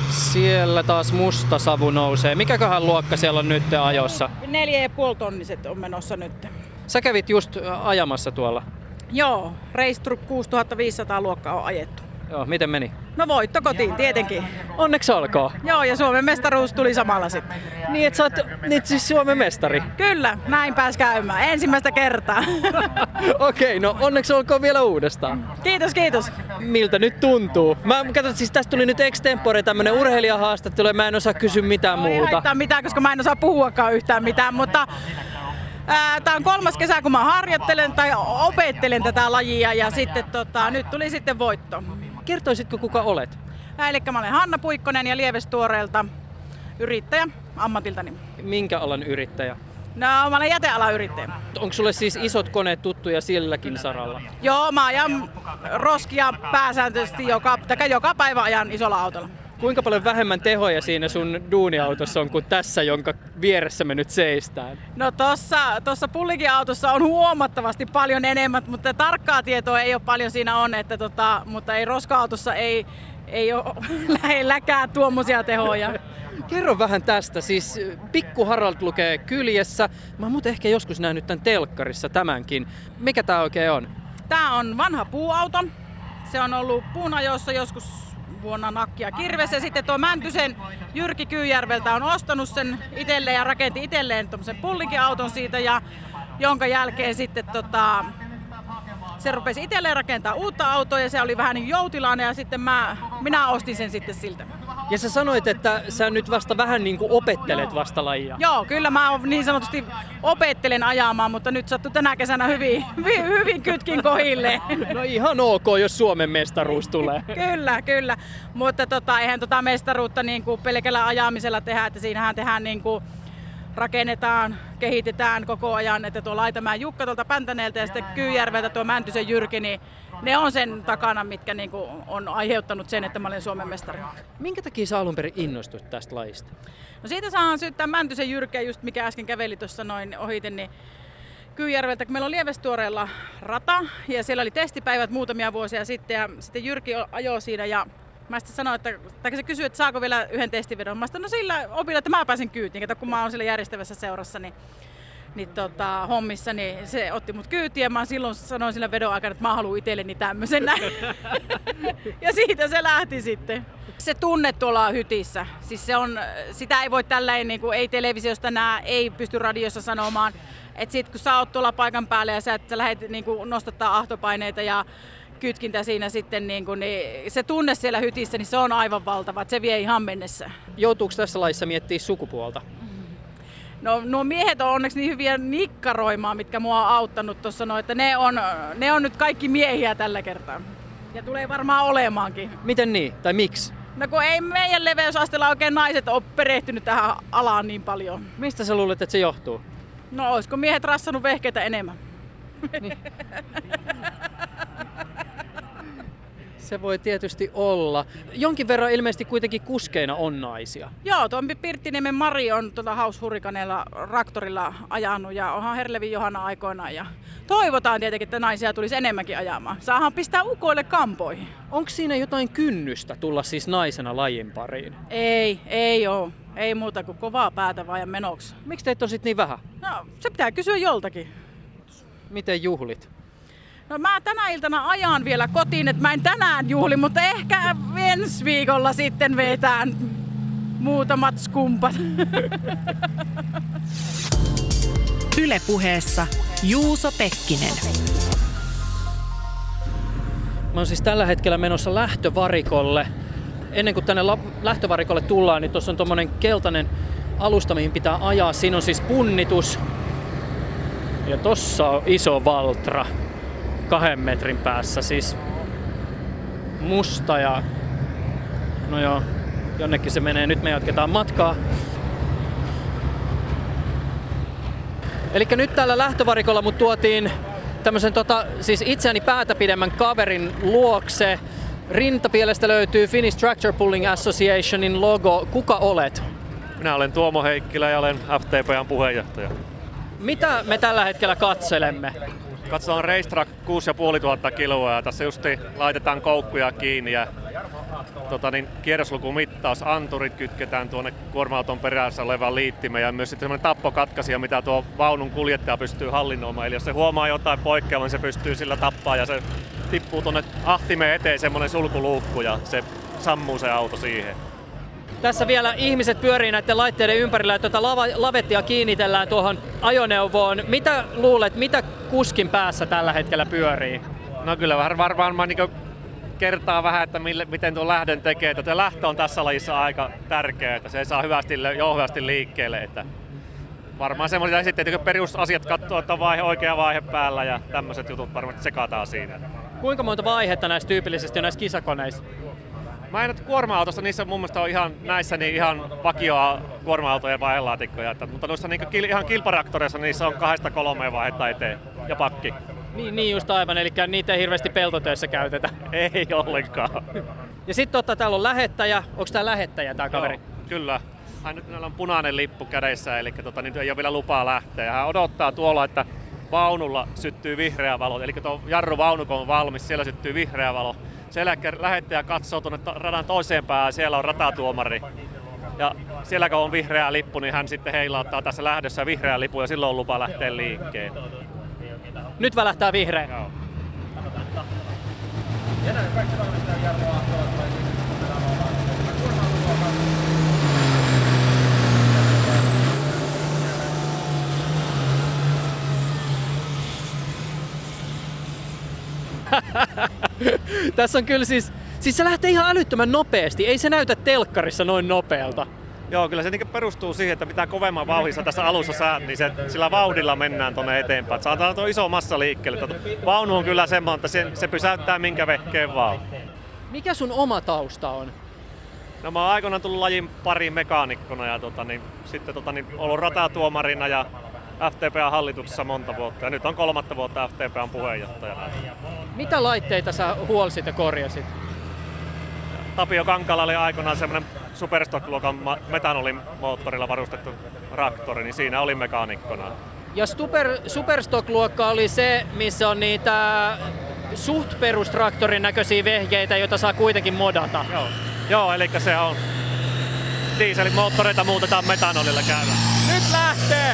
Siellä taas musta savu nousee. Mikäköhän luokka siellä on nyt ajossa? Neljä ja puoli tonniset on menossa nyt. Sä kävit just ajamassa tuolla. Joo, Reistrup kuusituhattaviisisataa luokkaa on ajettu. Joo, miten meni? No voitto kotiin, tietenkin. Onneksi olkoon. Joo, ja Suomen mestaruus tuli samalla sitten. Niin, että sä oot nyt siis Suomen mestari? Kyllä, näin pääs käymään. Ensimmäistä kertaa. Okei, okay, no onneksi olkoon vielä uudestaan. Kiitos, kiitos. Miltä nyt tuntuu? Mä katson, siis tästä tuli nyt extempore tämmönen urheilijahaastattelu ja mä en osaa kysyä mitään muuta. No ei haittaa mitään, koska mä en osaa puhuakaan yhtään mitään, mutta... Tää on kolmas kesä, kun mä harjoittelen tai opettelen tätä lajia ja sitten tota, nyt tuli sitten voitto. Kertoisitko kuka olet? Eli mä olen Hanna Puikkonen ja Lievestuoreelta yrittäjä ammatiltani. Minkä alan yrittäjä? No mä olen jätealan yrittäjä. Onko sulle siis isot koneet tuttuja silläkin saralla? Joo, mä ajan roskia pääsääntöisesti joka, joka päivä ajan isolla autolla. Kuinka paljon vähemmän tehoja siinä sun duuniautossa on kuin tässä, jonka vieressä me nyt seistään? No tossa, tossa pullikin autossa on huomattavasti paljon enemmän, mutta tarkkaa tietoa ei ole paljon siinä on, että tota, mutta ei roska-autossa ei, ei ole lähelläkään tuommoisia tehoja. Kerro vähän tästä. Siis Pikku Harald lukee kyljessä. Mä oon muuten ehkä joskus nähnyt tän telkkarissa tämänkin. Mikä tää oikein on? Tää on vanha puuauto. Se on ollut puunajoissa joskus vuonna nakkia kirves. Ja sitten tuo Mäntysen Jyrki Kyyjärveltä on ostanut sen itselleen ja rakenti itselleen tommosen pullikin auton siitä. Ja jonka jälkeen sitten tota, se rupesi itselleen rakentaa uutta autoa ja se oli vähän niin joutilainen ja sitten mä, minä ostin sen sitten siltä. Ja sä sanoit, että sä nyt vasta vähän niin kuin opettelet vasta lajia. Joo, kyllä mä niin sanotusti opettelen ajamaan, mutta nyt sattui tänä kesänä hyvin, hyvin, hyvin kytkin kohille. No ihan ok, jos Suomen mestaruus tulee. Kyllä, kyllä. Mutta tota, eihän tota mestaruutta niin kuin pelkällä ajamisella tehdä, että siinähän tehdään niin kuin rakennetaan, kehitetään koko ajan, että tuo Laitamäen Jukka tuolta Päntäneeltä ja sitten Kyyjärveltä tuo Mäntysen Jyrki, niin ne on sen takana, mitkä niinku on aiheuttanut sen, että mä olen Suomen mestari. Minkä takia sä alun perin innostuit tästä lajista? No siitä saan syyttää Mäntysen Jyrkeä, just mikä äsken käveli tuossa noin ohiten, niin Kyyjärveltä, kun meillä on Lievestuoreella rata ja siellä oli testipäivät muutamia vuosia sitten ja sitten Jyrki ajoi siinä ja mä sitten sanoin, että, tai se kysyi, että saako vielä yhden testivedon. Mä sanoin, no sillä opilla, että mä pääsen kyytiin, että kun mä oon siellä järjestävässä seurassa niin, niin tota, hommissa, niin se otti mut kyytiin. Ja mä silloin sanoin sillä vedon aikana, että mä haluun itselleni tämmöisen näin. Ja siitä se lähti sitten. Se tunne tuolla hytissä, siis se on, sitä ei voi tälläin, niin ei televisiosta nää, ei pysty radiossa sanomaan. Että sit kun sä oot tuolla paikan päällä ja sä, et, sä lähdet niin nostattaa ahtopaineita ja kytkintä siinä sitten, niin kun, niin se tunne siellä hytissä, niin se on aivan valtava, että se vie ihan mennessä. Joutuuko tässä laissa miettimään sukupuolta? No nuo miehet on onneksi niin hyviä nikkaroimaan, mitkä mua on auttanut tuossa, no, että ne on, ne on nyt kaikki miehiä tällä kertaa. Ja tulee varmaan olemaankin. Miten niin? Tai miksi? No kun ei meidän leveysasteella oikein naiset ole perehtynyt tähän alaan niin paljon. Mistä sä luulet, että se johtuu? No olisiko miehet rassannut vehkeitä enemmän? Niin. Se voi tietysti olla. Jonkin verran ilmeisesti kuitenkin kuskeina on naisia. Joo, Tommi Pirttiniemen Mari on tuota Haushurrikaneella traktorilla ajanut ja onhan Herlevin Johanna aikoinaan. Ja toivotaan tietenkin, että naisia tulisi enemmänkin ajamaan. Saahan pistää ukoille kampoihin. Onko siinä jotain kynnystä tulla siis naisena lajin pariin? Ei, ei oo. Ei muuta kuin kovaa päätä vaan ja menoksi. Miksi teitä on sit niin vähän? No, se pitää kysyä joltakin. Miten juhlit? No mä tänä iltana ajan vielä kotiin, että mä en tänään juhli, mutta ehkä ensi viikolla sitten vetään muutamat skumpat. Yle Puheessa Juuso Pekkinen. Mä oon siis tällä hetkellä menossa lähtövarikolle. Ennen kuin tänne lähtövarikolle tullaan, niin tuossa on tommonen keltainen alusta, mihin pitää ajaa. Siinä on siis punnitus. Ja tossa on iso valtra. Kahden metrin päässä, siis musta ja no joo, jonnekin se menee. Nyt me jatketaan matkaa. Elikkä nyt täällä lähtövarikolla mut tuotiin tämmösen tota, siis itseäni päätä pidemmän kaverin luokse. Rintapielestä löytyy Finnish Tractor Pulling Associationin logo. Kuka olet? Minä olen Tuomo Heikkilä ja olen F T P A:n puheenjohtaja. Mitä me tällä hetkellä katselemme? Katsotaan racetrack kuusituhatta viisisataa kiloa ja tässä justi laitetaan koukkuja kiinni ja tota niin, kierroslukumittaus, anturit kytketään tuonne kuorma-auton perässä olevan liittimeen ja myös sitten semmoinen tappokatkaisija, mitä tuo vaunun kuljettaja pystyy hallinnoimaan. Eli jos se huomaa jotain poikkeamaa, niin se pystyy sillä tappaa ja se tippuu tuonne ahtimeen eteen semmoinen sulkuluukku ja se sammuu se auto siihen. Tässä vielä ihmiset pyörii näiden laitteiden ympärillä ja tuota lavettia kiinnitellään tuohon ajoneuvoon. Mitä luulet, mitä kuskin päässä tällä hetkellä pyörii? No kyllä varmaan varmaan niin kertaa vähän, että mille, miten tuo lähdön tekee. Tuo lähtö on tässä lajissa aika tärkeä, että se saa hyvästi jouhevasti liikkeelle. Että varmaan semmoisia esitteitä, kun perusasiat katsoo, että on vaihe, oikea vaihe päällä ja tämmöiset jutut varmasti tsekataan siinä. Kuinka monta vaihetta näissä tyypillisesti on näissä kisakoneissa? Mä en, että kuorma-autossa niissä mun mielestä on ihan näissä niin ihan vakioa kuorma-autojen vaihdelaatikkoja, mutta noissa niin kil, ihan kilparaktoreissa niissä on kahdesta kolmeen vaihetta eteen ja pakki. Niin, niin just aivan, eli niitä ei hirveästi peltotöissä käytetä. Ei ollenkaan. Ja sit totta, täällä on lähettäjä. Onks tää lähettäjä tää kaveri? Joo, kyllä. Hän nyt näillä on punainen lippu kädessä, eli tota, nyt ei ole vielä lupaa lähteä. Hän odottaa tuolla, että vaunulla syttyy vihreä valo, eli tuo jarruvaunu kun on valmis, siellä syttyy vihreä valo. Sen jälkeen lähettäjä katsoo tuonne radan toiseen päähän, siellä on ratatuomari. ja siellä kun on vihreä lippu, niin hän sitten heilauttaa tässä lähdössä vihreä lippu ja silloin on lupa lähteä liikkeen. Nyt välähtää vihreä. Joo. Tässä on kyllä siis, siis se lähtee ihan älyttömän nopeasti, ei se näytä telkkarissa noin nopealta. Joo, kyllä se niin perustuu siihen, että mitä kovemman vauhdissa tässä alussa saat, niin se, sillä vauhdilla mennään tuonne eteenpäin. Saadaan tuo iso massa liikkeelle. Vaunu on kyllä semmoinen, että se, se pysäyttää minkä vehkeen vaan. Mikä sun oma tausta on? No mä oon aikoinaan tullut lajin pari mekaanikkona ja tota, niin, sitten tota, niin, ollut ratatuomarina ja F T P A-hallituksessa monta vuotta ja nyt on kolmatta vuotta F T P A puheenjohtajana. Mitä laitteita sä huolsit ja korjasit? Tapio Kankala oli aikoinaan semmoinen Superstock-luokan metanolimoottorilla varustettu traktori, niin siinä oli mekaanikkona. Ja super, Superstock-luokka oli se, missä on niitä suht perustraktorin näköisiä vehjeitä, joita saa kuitenkin modata. Joo, Joo eli se on. Dieselmoottoreita muutetaan metanolilla käydä. Nyt lähtee!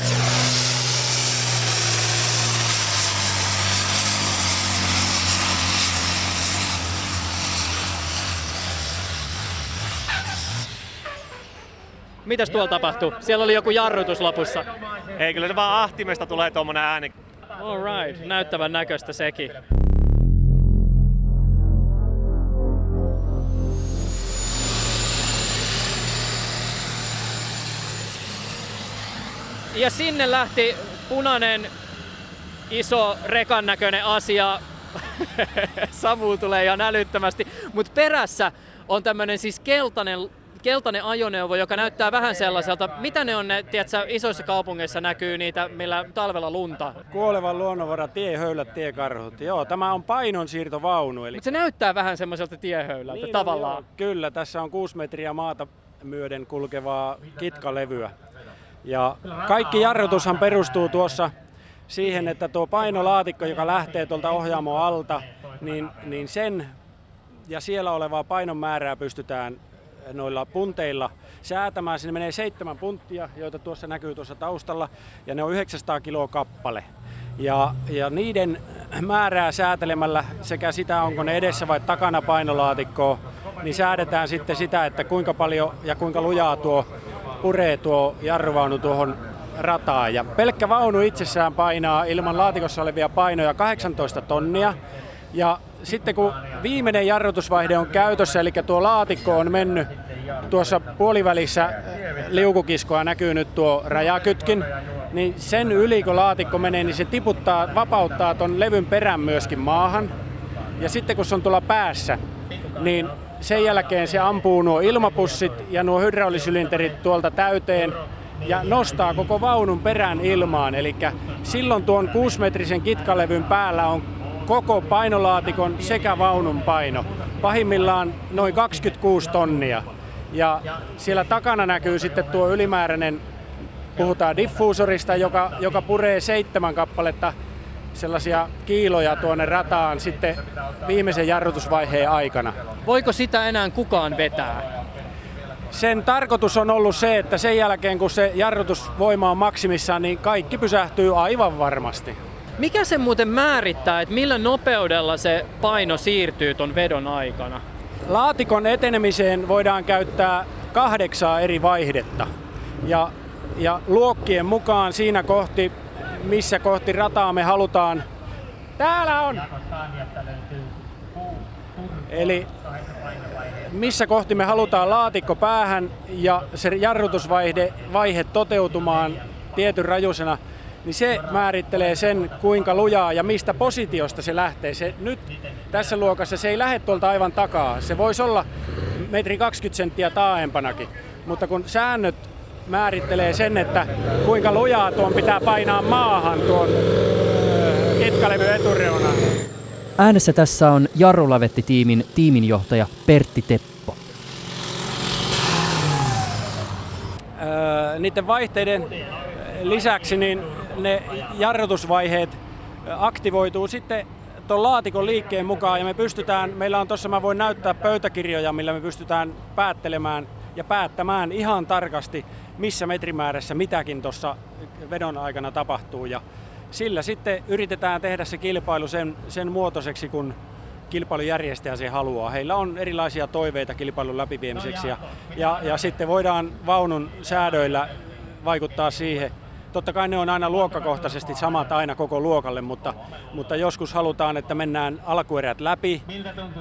Mitäs tuolla tapahtuu? Siellä oli joku jarrutus lopussa. Ei, kyllä se vaan ahtimesta tulee tuommoinen ääni. All right, näyttävän näköistä sekin. Ja sinne lähti punainen, iso, rekan näköinen asia. Savu tulee ihan älyttömästi. Mutta perässä on tämmöinen siis keltainen keltainen ajoneuvo, joka näyttää vähän sellaiselta. Mitä ne on ne, tiedätkö, isoissa kaupungeissa näkyy niitä, millä talvella lunta? Kuolevan luonnonvara, tiehöylät, tiekarhut. Joo, tämä on painonsiirtovaunu. Eli... Mutta se näyttää vähän semmoiselta tiehöylältä niin tavallaan. On, kyllä, tässä on kuusi metriä maata myöden kulkevaa kitkalevyä. Ja kaikki jarrutushan perustuu tuossa siihen, että tuo painolaatikko, joka lähtee tuolta ohjaamon alta, niin, niin sen ja siellä olevaa painon määrää pystytään noilla punteilla säätämään. Sinne menee seitsemän punttia, joita tuossa näkyy tuossa taustalla, ja ne on yhdeksänsataa kiloa kappale. Ja, ja niiden määrää säätelemällä sekä sitä, onko ne edessä vai takana painolaatikkoa, niin säädetään sitten sitä, että kuinka paljon ja kuinka lujaa tuo puree tuo jarruvaunu tuohon rataan. Ja pelkkä vaunu itsessään painaa ilman laatikossa olevia painoja kahdeksantoista tonnia. Ja sitten kun viimeinen jarrutusvaihde on käytössä, eli tuo laatikko on mennyt tuossa puolivälissä liukukiskoa, näkyy nyt tuo rajakytkin, niin sen yli kun laatikko menee, niin se tiputtaa, vapauttaa ton levyn perän myöskin maahan. Ja sitten kun se on tuolla päässä, niin sen jälkeen se ampuu nuo ilmapussit ja nuo hydraulisylinterit tuolta täyteen ja nostaa koko vaunun perän ilmaan. Eli silloin tuon kuusimetrisen kitkalevyn päällä on koko painolaatikon sekä vaunun paino. Pahimmillaan noin kaksikymmentäkuusi tonnia. Ja siellä takana näkyy sitten tuo ylimääräinen, puhutaan diffuusorista, joka, joka puree seitsemän kappaletta sellaisia kiiloja tuonne rataan sitten viimeisen jarrutusvaiheen aikana. Voiko sitä enää kukaan vetää? Sen tarkoitus on ollut se, että sen jälkeen kun se jarrutusvoima on maksimissaan, niin kaikki pysähtyy aivan varmasti. Mikä se muuten määrittää, että millä nopeudella se paino siirtyy ton vedon aikana? Laatikon etenemiseen voidaan käyttää kahdeksaa eri vaihdetta. Ja, ja luokkien mukaan siinä kohti, missä kohti rataa me halutaan. Täällä on! Eli missä kohti me halutaan laatikko päähän ja se jarrutusvaihe vaihe toteutumaan tietyn rajuisena, niin se määrittelee sen, kuinka lujaa ja mistä positiosta se lähtee. Se nyt tässä luokassa se ei lähde tuolta aivan takaa. Se voisi olla metri kaksikymmentä senttiä taaempanakin, mutta kun säännöt määrittelee sen, että kuinka lujaa tuon pitää painaa maahan tuon kitkalevyn etureunaan. Äänessä tässä on Jarrulavetti-tiimin tiiminjohtaja Pertti Teppo. Öö, niiden vaihteiden lisäksi niin ne jarrutusvaiheet aktivoituu sitten tuon laatikon liikkeen mukaan ja me pystytään, meillä on tuossa, mä voin näyttää pöytäkirjoja, millä me pystytään päättelemään ja päättämään ihan tarkasti, missä metrimäärässä mitäkin tuossa vedon aikana tapahtuu. Ja sillä sitten yritetään tehdä se kilpailu sen, sen muotoiseksi, kun kilpailujärjestäjä se haluaa. Heillä on erilaisia toiveita kilpailun läpiviemiseksi ja, ja, ja sitten voidaan vaunun säädöillä vaikuttaa siihen. Totta kai ne on aina luokkakohtaisesti samat aina koko luokalle, mutta, mutta joskus halutaan, että mennään alkuerät läpi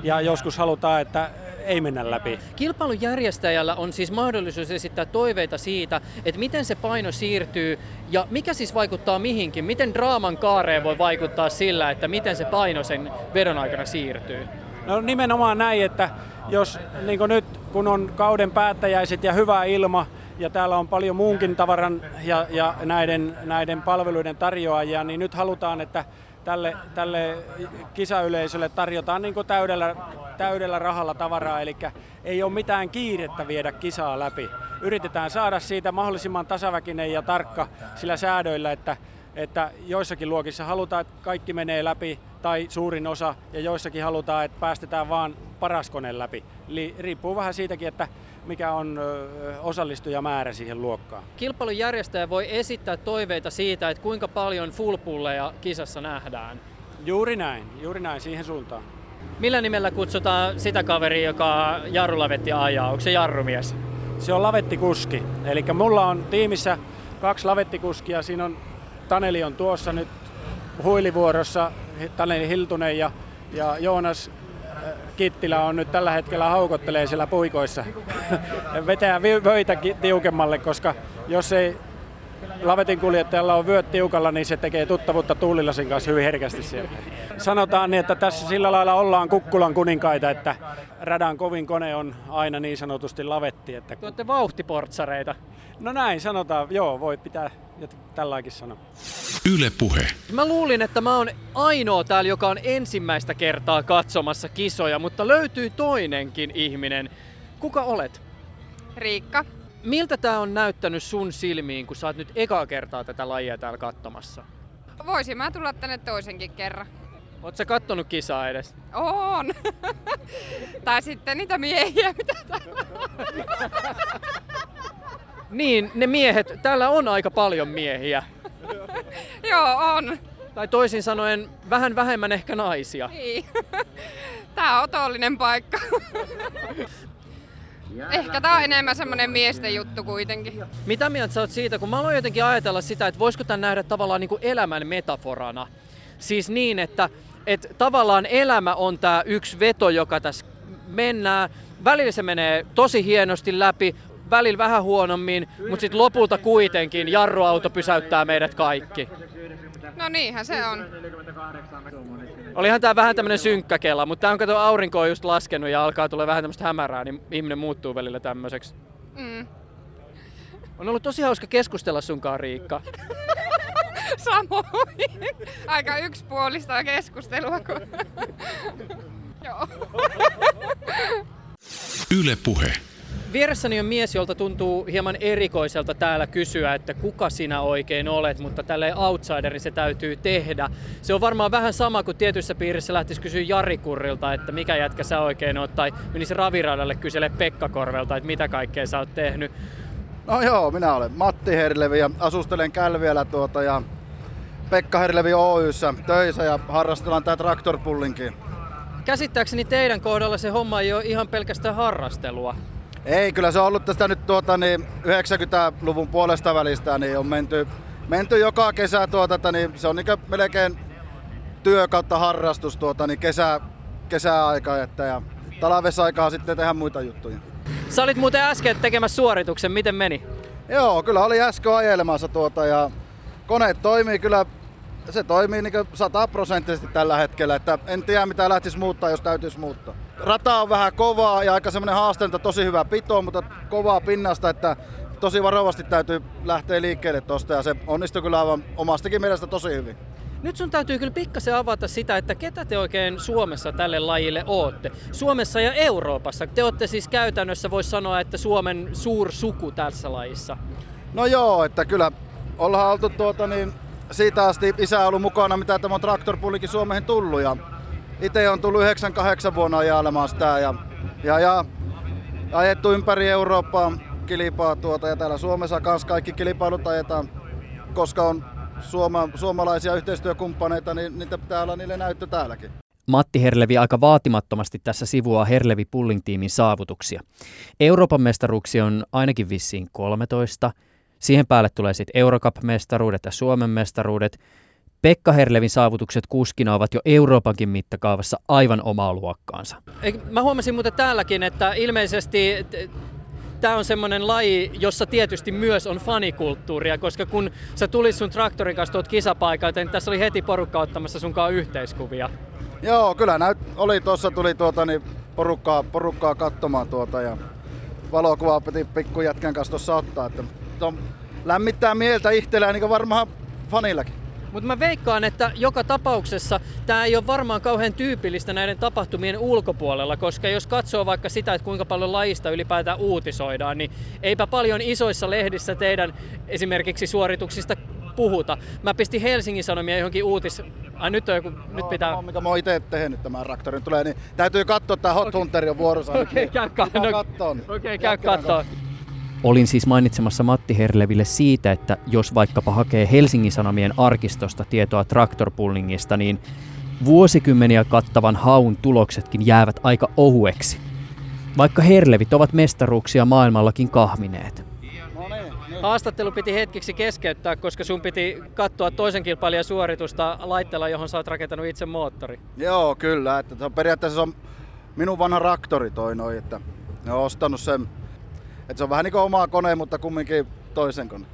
ja joskus halutaan, että ei mennä läpi. Kilpailujärjestäjällä on siis mahdollisuus esittää toiveita siitä, että miten se paino siirtyy ja mikä siis vaikuttaa mihinkin. Miten draaman kaareen voi vaikuttaa sillä, että miten se paino sen vedon aikana siirtyy? No nimenomaan näin, että jos niin kuin nyt kun on kauden päättäjäiset ja hyvä ilma, ja täällä on paljon muunkin tavaran ja, ja näiden, näiden palveluiden tarjoajia, niin nyt halutaan, että tälle, tälle kisayleisölle tarjotaan niin kuin täydellä, täydellä rahalla tavaraa, eli ei ole mitään kiirettä viedä kisaa läpi. Yritetään saada siitä mahdollisimman tasaväkinen ja tarkka sillä säädöillä, että, että joissakin luokissa halutaan, että kaikki menee läpi tai suurin osa, ja joissakin halutaan, että päästetään vaan paras kone läpi. Eli riippuu vähän siitäkin, että mikä on osallistujamäärä siihen luokkaan. Kilpailun järjestäjä voi esittää toiveita siitä, että kuinka paljon fullpulleja kisassa nähdään. Juuri näin, juuri näin, siihen suuntaan. Millä nimellä kutsutaan sitä kaveria, joka jarrulavettia ajaa? Onko se jarrumies? Se on lavettikuski. Eli mulla on tiimissä kaksi lavettikuskia. Siinä on Taneli on tuossa nyt huilivuorossa, Taneli Hiltunen ja, ja Joonas Kittilä on nyt tällä hetkellä haukottelee siellä puikoissa. Vetää vöitä tiukemmalle, koska jos ei lavetin kuljettajalla on vyöt tiukalla, niin se tekee tuttavuutta tuulilasin kanssa hyvin herkästi siellä. Sanotaan niin, että tässä sillä lailla ollaan Kukkulan kuninkaita, että radan kovin kone on aina niin sanotusti lavetti. Että te olette vauhtiportsareita. No näin sanotaan, joo, voi pitää tälläkin sanoa. Yle puhe. Mä luulin, että mä oon ainoa täällä, joka on ensimmäistä kertaa katsomassa kisoja, mutta löytyy toinenkin ihminen. Kuka olet? Riikka. Miltä tää on näyttänyt sun silmiin, kun sä oot nyt ekaa kertaa tätä lajia täällä katsomassa? Voisin mä tulla tänne toisenkin kerran. Oot sä kattonut kisaa edes? Oon. Tai sitten niitä miehiä, mitä täällä Niin, ne miehet. Täällä on aika paljon miehiä. Joo, on. Tai toisin sanoen vähän vähemmän ehkä naisia. Niin. Tää on otollinen paikka. Ehkä tää on enemmän semmonen miesten juttu kuitenkin. Mitä mieltä sä oot siitä, kun mä aloin jotenkin ajatella sitä, että voisiko tän nähdä tavallaan niinku elämän metaforana. Siis niin, että et tavallaan elämä on tää yksi veto, joka tässä mennään. Välillä se menee tosi hienosti läpi, välillä vähän huonommin, mutta sitten lopulta kuitenkin jarruauto pysäyttää meidät kaikki. No niinhän se on. Olihan tää vähän tämmönen synkkä kela, mutta tää on kato aurinkoa just laskenut ja alkaa tulla vähän tämmöstä hämärää, niin ihminen muuttuu välillä tämmöiseksi. Mm. On ollut tosi hauska keskustella sunkaan, Riikka. Samoin. Aika yksipuolista keskustelua. Kun... Joo. Yle puhe. Vieressäni on mies, jolta tuntuu hieman erikoiselta täällä kysyä, että kuka sinä oikein olet, mutta tälleen outsiderin se täytyy tehdä. Se on varmaan vähän sama kuin tietyissä piirissä lähtisi kysyä Jari Kurrilta, että mikä jätkä sä oikein oot, tai menisi raviradalle kysele Pekka Korvelta, että mitä kaikkea sä oot tehnyt. No joo, minä olen Matti Herlevi ja asustelen Kälviällä tuota ja Pekka Herlevi Oyssä töissä ja harrastellaan tää traktorpullinkin. Käsittääkseni teidän kohdalla se homma ei ole ihan pelkästään harrastelua. Ei, kyllä se on ollut tästä nyt tuota, niin yhdeksänkymmentäluvun puolesta välistä, niin on menty, menty joka kesä, tuota, että, niin se on niin melkein työ kautta harrastus tuota, niin kesä, kesäaika, että, ja talvesaikaa sitten tehdään muita juttuja. Sä olit muuten äsken tekemässä suorituksen, miten meni? Joo, kyllä oli äsken ajelemassa tuota, ja kone toimii kyllä, se toimii niin sataprosenttisesti tällä hetkellä, että en tiedä mitä lähtisi muuttaa, jos täytyisi muuttaa. Rata on vähän kovaa ja aika semmoinen haaste, että tosi hyvä pito, mutta kovaa pinnasta, että tosi varovasti täytyy lähteä liikkeelle tosta ja se onnistui kyllä aivan omastakin mielestä tosi hyvin. Nyt sun täytyy kyllä pikkasen avata sitä, että ketä te oikein Suomessa tälle lajille ootte. Suomessa ja Euroopassa. Te ootte siis käytännössä, voisi sanoa, että Suomen suursuku tässä lajissa. No joo, että kyllä ollaan oltu tuota niin, siitä asti isä on ollut mukana, mitä tämä on traktorpullikin Suomeen tullut ja itse on tullut yhdeksänkymmentäkahdeksan vuonna ajailemaan sitä ja, ja, ja ajettu ympäri Eurooppaa kilpaa tuota, ja täällä Suomessa kanssa kaikki kilpailut ajetaan, koska on suoma, suomalaisia yhteistyökumppaneita, niin niitä pitää olla niille näyttö täälläkin. Matti Herlevi aika vaatimattomasti tässä sivuaa Herlevi Pulling tiimin saavutuksia. Euroopan mestaruuksia on ainakin vissiin kolmetoista. Siihen päälle tulee sitten Eurocup-mestaruudet ja Suomen mestaruudet. Pekka Herlevin saavutukset kuskina ovat jo Euroopankin mittakaavassa aivan omaa luokkaansa. Mä huomasin muuten täälläkin, että ilmeisesti tämä on semmoinen laji, jossa tietysti myös on fanikulttuuria, koska kun sä tulit sun traktorin kanssa tuot kisapaikalta, niin tässä oli heti porukka ottamassa sunkaan yhteiskuvia. Joo, kyllä näyt, oli tuossa, tuli tuota, niin porukkaa, porukkaa katsomaan tuota, ja valokuvaa piti pikkujätkän kanssa tuossa ottaa. Että, to, lämmittää mieltä itsellään, niin kuin varmaan fanillakin. Mutta mä veikkaan, että joka tapauksessa tämä ei ole varmaan kauhean tyypillistä näiden tapahtumien ulkopuolella, koska jos katsoo vaikka sitä, että kuinka paljon lajista ylipäätään uutisoidaan, niin eipä paljon isoissa lehdissä teidän esimerkiksi suorituksista puhuta. Mä pistin Helsingin Sanomia johonkin uutis... Ai nyt on joku... Nyt no, pitää... Tämä on, mikä mä oon itse tehnyt tämän traktorin tulee, niin täytyy katsoa, että Hot okay. Hunter on vuorossa. Okei, okay, käy kattoon. Okei, okay, käy kattoon. Olin siis mainitsemassa Matti Herleville siitä, että jos vaikkapa hakee Helsingin Sanomien arkistosta tietoa traktorpullingista, niin vuosikymmeniä kattavan haun tuloksetkin jäävät aika ohueksi. Vaikka Herlevit ovat mestaruuksia maailmallakin kahmineet. Haastattelu piti hetkeksi keskeyttää, koska sun piti katsoa toisen kilpailijan suoritusta laitteella, johon sä oot rakentanut itse moottori. Joo, kyllä. Että se on, periaatteessa se on minun vanha traktori toi noi, että olen ostanut sen. Että se on vähän niin kuin omaa kone, mutta kumminkin toisen kone.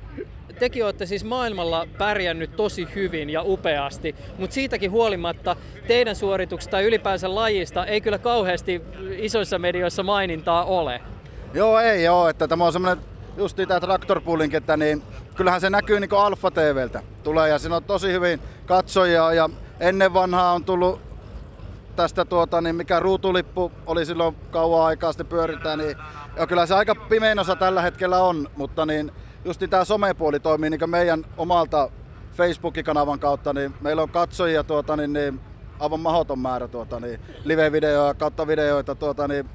Tekin olette siis maailmalla pärjännyt tosi hyvin ja upeasti, mutta siitäkin huolimatta teidän suorituksesta tai ylipäänsä lajista ei kyllä kauheasti isoissa medioissa mainintaa ole. Joo, ei ole. Että tämä on semmoinen justi tämä traktorpulling, että niin, kyllähän se näkyy niin kuin Alfa T V:ltä tulee ja siinä on tosi hyvin katsojia ja ennen vanhaa on tullut tästä tuota, niin mikä ruutulippu oli silloin kauan aikaa sitten pyöritää, niin ja kyllä se aika pimein osa tällä hetkellä on, mutta niin justi tämä somepuoli toimii niin kuin meidän omalta Facebook-kanavan kautta, niin meillä on katsojia tuota, niin, niin, aivan mahdoton määrä tuota, niin, live-videoja kautta videoita, tuota, niin,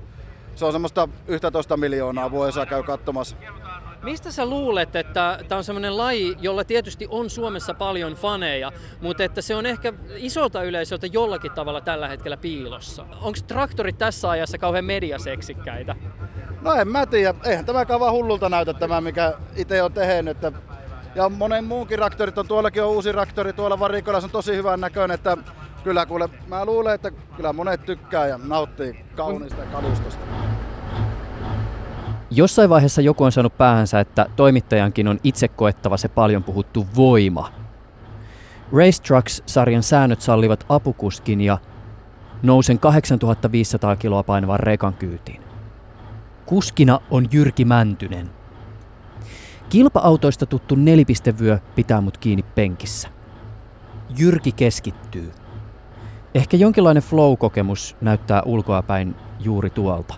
se on semmoista yksitoista miljoonaa vuodessa käy katsomassa. Mistä sä luulet, että tämä on semmoinen laji, jolla tietysti on Suomessa paljon faneja, mutta että se on ehkä isolta yleisöltä jollakin tavalla tällä hetkellä piilossa? Onko traktorit tässä ajassa kauhean mediaseksikkäitä? No en mä tiedä. Eihän tämäkään vaan hullulta näytä tämä, mikä itse on tehnyt. Ja monen muunkin traktorit on. Tuollakin on uusi traktori. Tuolla varikolla se on tosi hyvän näköinen. Että kyllä kuule, mä luulen, että kyllä monet tykkää ja nauttii kaunista ja kalustosta. Jossain vaiheessa joku on saanut päähänsä, että toimittajankin on itse koettava se paljon puhuttu voima. Race Trucks-sarjan säännöt sallivat apukuskin ja nousen kahdeksantuhatta viisisataa kiloa painavan rekan kyytiin. Kuskina on Jyrki Mäntynen. Kilpa-autoista tuttu nelipistevyö pitää mut kiinni penkissä. Jyrki keskittyy. Ehkä jonkinlainen flow-kokemus näyttää ulkoapäin juuri tuolta.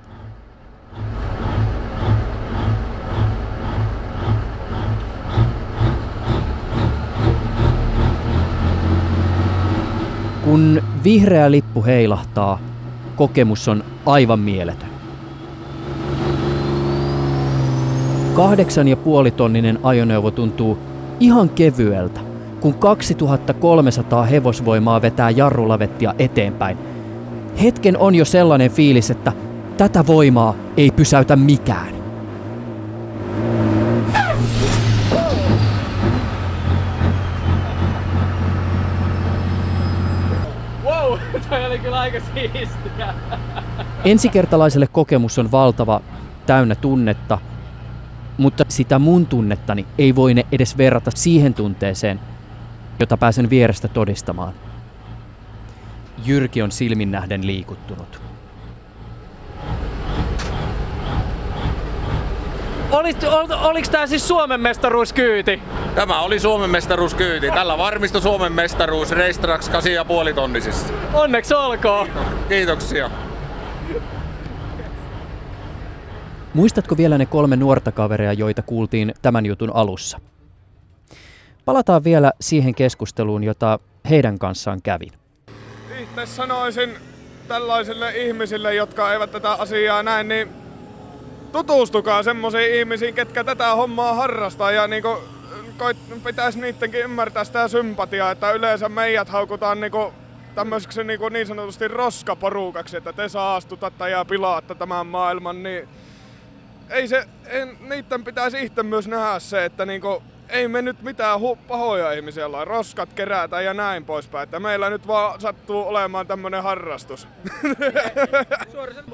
Kun vihreä lippu heilahtaa, kokemus on aivan mieletön. Kahdeksan ja puoli tonninen ajoneuvo tuntuu ihan kevyeltä, kun kaksituhattakolmesataa hevosvoimaa vetää jarrulavettia eteenpäin. Hetken on jo sellainen fiilis, että tätä voimaa ei pysäytä mikään. Toi oli kyllä aika siistiä. Ensikertalaiselle kokemus on valtava, täynnä tunnetta, mutta sitä mun tunnettani ei voi ne edes verrata siihen tunteeseen, jota pääsen vierestä todistamaan. Jyrki on silmin nähden liikuttunut. Olis, ol, oliko tämä siis Suomen mestaruuskyyti? Tämä oli Suomen mestaruuskyyti. Tällä varmistui Suomen mestaruus Race Trucks kahdeksan pilkku viisi tonnisissa. Onneksi olkoon! Kiitoksia. Muistatko vielä ne kolme nuorta kaveria, joita kuultiin tämän jutun alussa? Palataan vielä siihen keskusteluun, jota heidän kanssaan kävin. Itse sanoisin tällaisille ihmisille, jotka eivät tätä asiaa näe, niin tutustukaa semmoisiin ihmisiin, ketkä tätä hommaa harrastaa ja niinku koit- pitäisi niittenkin ymmärtää sitä sympatiaa, että yleensä meidät haukutaan niinku tämmöiseksi niinku niin sanotusti roskaporukaksi, että te saastutatte ja pilaatte tämän maailman, niin ei se, en, niitten pitäisi itse myös nähdä se, että niinku ei me nyt mitään hu- pahoja ihmisiä olla, roskat kerätään ja näin poispäin, että meillä nyt vaan sattuu olemaan tämmönen harrastus.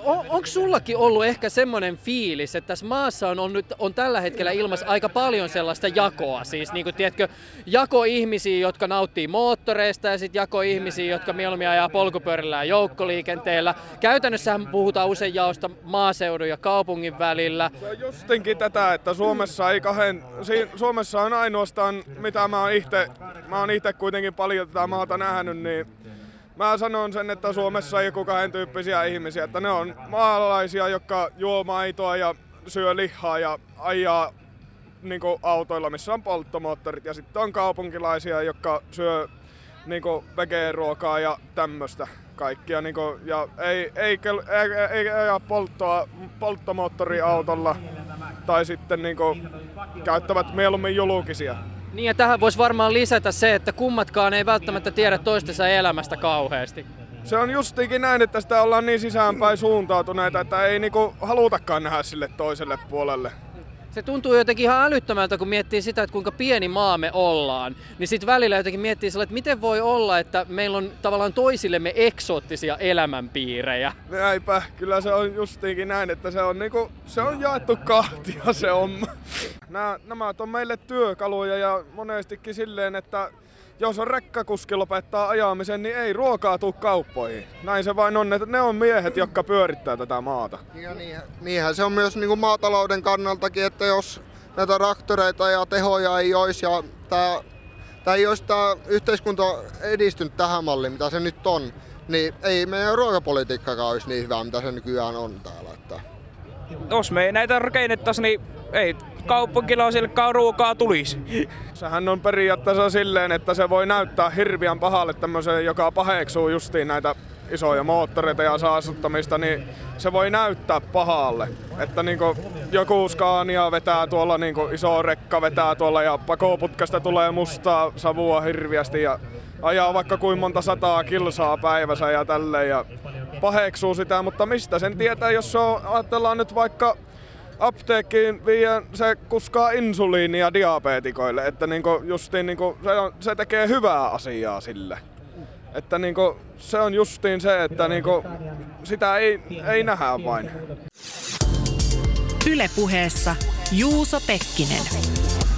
On, onko sullakin ollut ehkä semmoinen fiilis, että tässä maassa on, on, nyt, on tällä hetkellä ilmassa aika paljon sellaista jakoa, siis niin kuin, tiedätkö, jako ihmisiä, jotka nauttii moottoreista ja sitten jako ihmisiä, jotka mieluummin ajaa polkupyörillä ja joukkoliikenteellä. Käytännössähän puhutaan usein jaosta maaseudun ja kaupungin välillä. Se on justinkin tätä, että Suomessa ei kahden, siinä, Suomessa on ainoastaan, mitä mä oon itse, mä oon itse kuitenkin paljon tätä maata nähnyt, niin mä sanon sen, että Suomessa ei kukaan tyyppisiä ihmisiä, että ne on maalaisia, jotka juo maitoa ja syö lihaa ja ajaa niin kuin autoilla, missä on polttomoottorit, ja sitten on kaupunkilaisia, jotka syö niin kuin vegeruokaa ja tämmöistä kaikkia, niin kuin, ja ei, ei, ei, ei, ei ajaa polttoa, polttomoottoriautolla tai sitten niin kuin käyttävät mieluummin julkisia. Niin, ja tähän voisi varmaan lisätä se, että kummatkaan ei välttämättä tiedä toistensa elämästä kauheasti. Se on justiinkin näin, että sitä ollaan niin sisäänpäin suuntautuneita, että ei niinku halutakaan nähdä sille toiselle puolelle. Se tuntuu jotenkin ihan älyttömältä, kun miettii sitä, että kuinka pieni maa me ollaan. Niin sitten välillä jotenkin miettii sillä, että miten voi olla, että meillä on tavallaan toisillemme eksoottisia elämänpiirejä. Näinpä, kyllä se on justiinkin näin, että se on, niinku, se on jaettu kahtia se on. Nämä, nämä on meille työkaluja ja monestikin silleen, että jos on rekkakuski lopettaa ajamisen, niin ei ruokaa tuu kauppoihin. Näin se vain on, että ne on miehet, jotka pyörittää tätä maata. Ja niinhän, niinhän se on myös niin kuin maatalouden kannaltakin, että jos näitä traktoreita ja tehoja ei olisi, ja tämä, tämä ei olisi tämä yhteiskunta edistynyt tähän malliin, mitä se nyt on, niin ei meidän ruokapolitiikkakaan olisi niin hyvää, mitä se nykyään on täällä. Että... Jos me ei näitä rakennettaisi, niin ei kaupunkilaisillekaan ruokaa tulisi. Sehän on periaatteessa silleen, että se voi näyttää hirviän pahalle tämmöisen, joka paheksuu justiin näitä isoja moottoreita ja saastuttamista, niin se voi näyttää pahalle. Että niinku joku Scania vetää tuolla, niinku iso rekka vetää tuolla ja pakoputkasta tulee mustaa savua hirviästi ja ajaa vaikka kuin monta sataa kilsaa päivässä ja tälleen ja paheksuu sitä, mutta mistä sen tietää, jos se on, ajatellaan nyt vaikka apteekkiin viiän, se kuskaa insuliinia diabeetikoille, että niinku justiin niinku se, on, se tekee hyvää asiaa sille. Että niinku se on justiin se, että niinku sitä ei, ei nähdä vain. Yle Puheessa Juuso Pekkinen.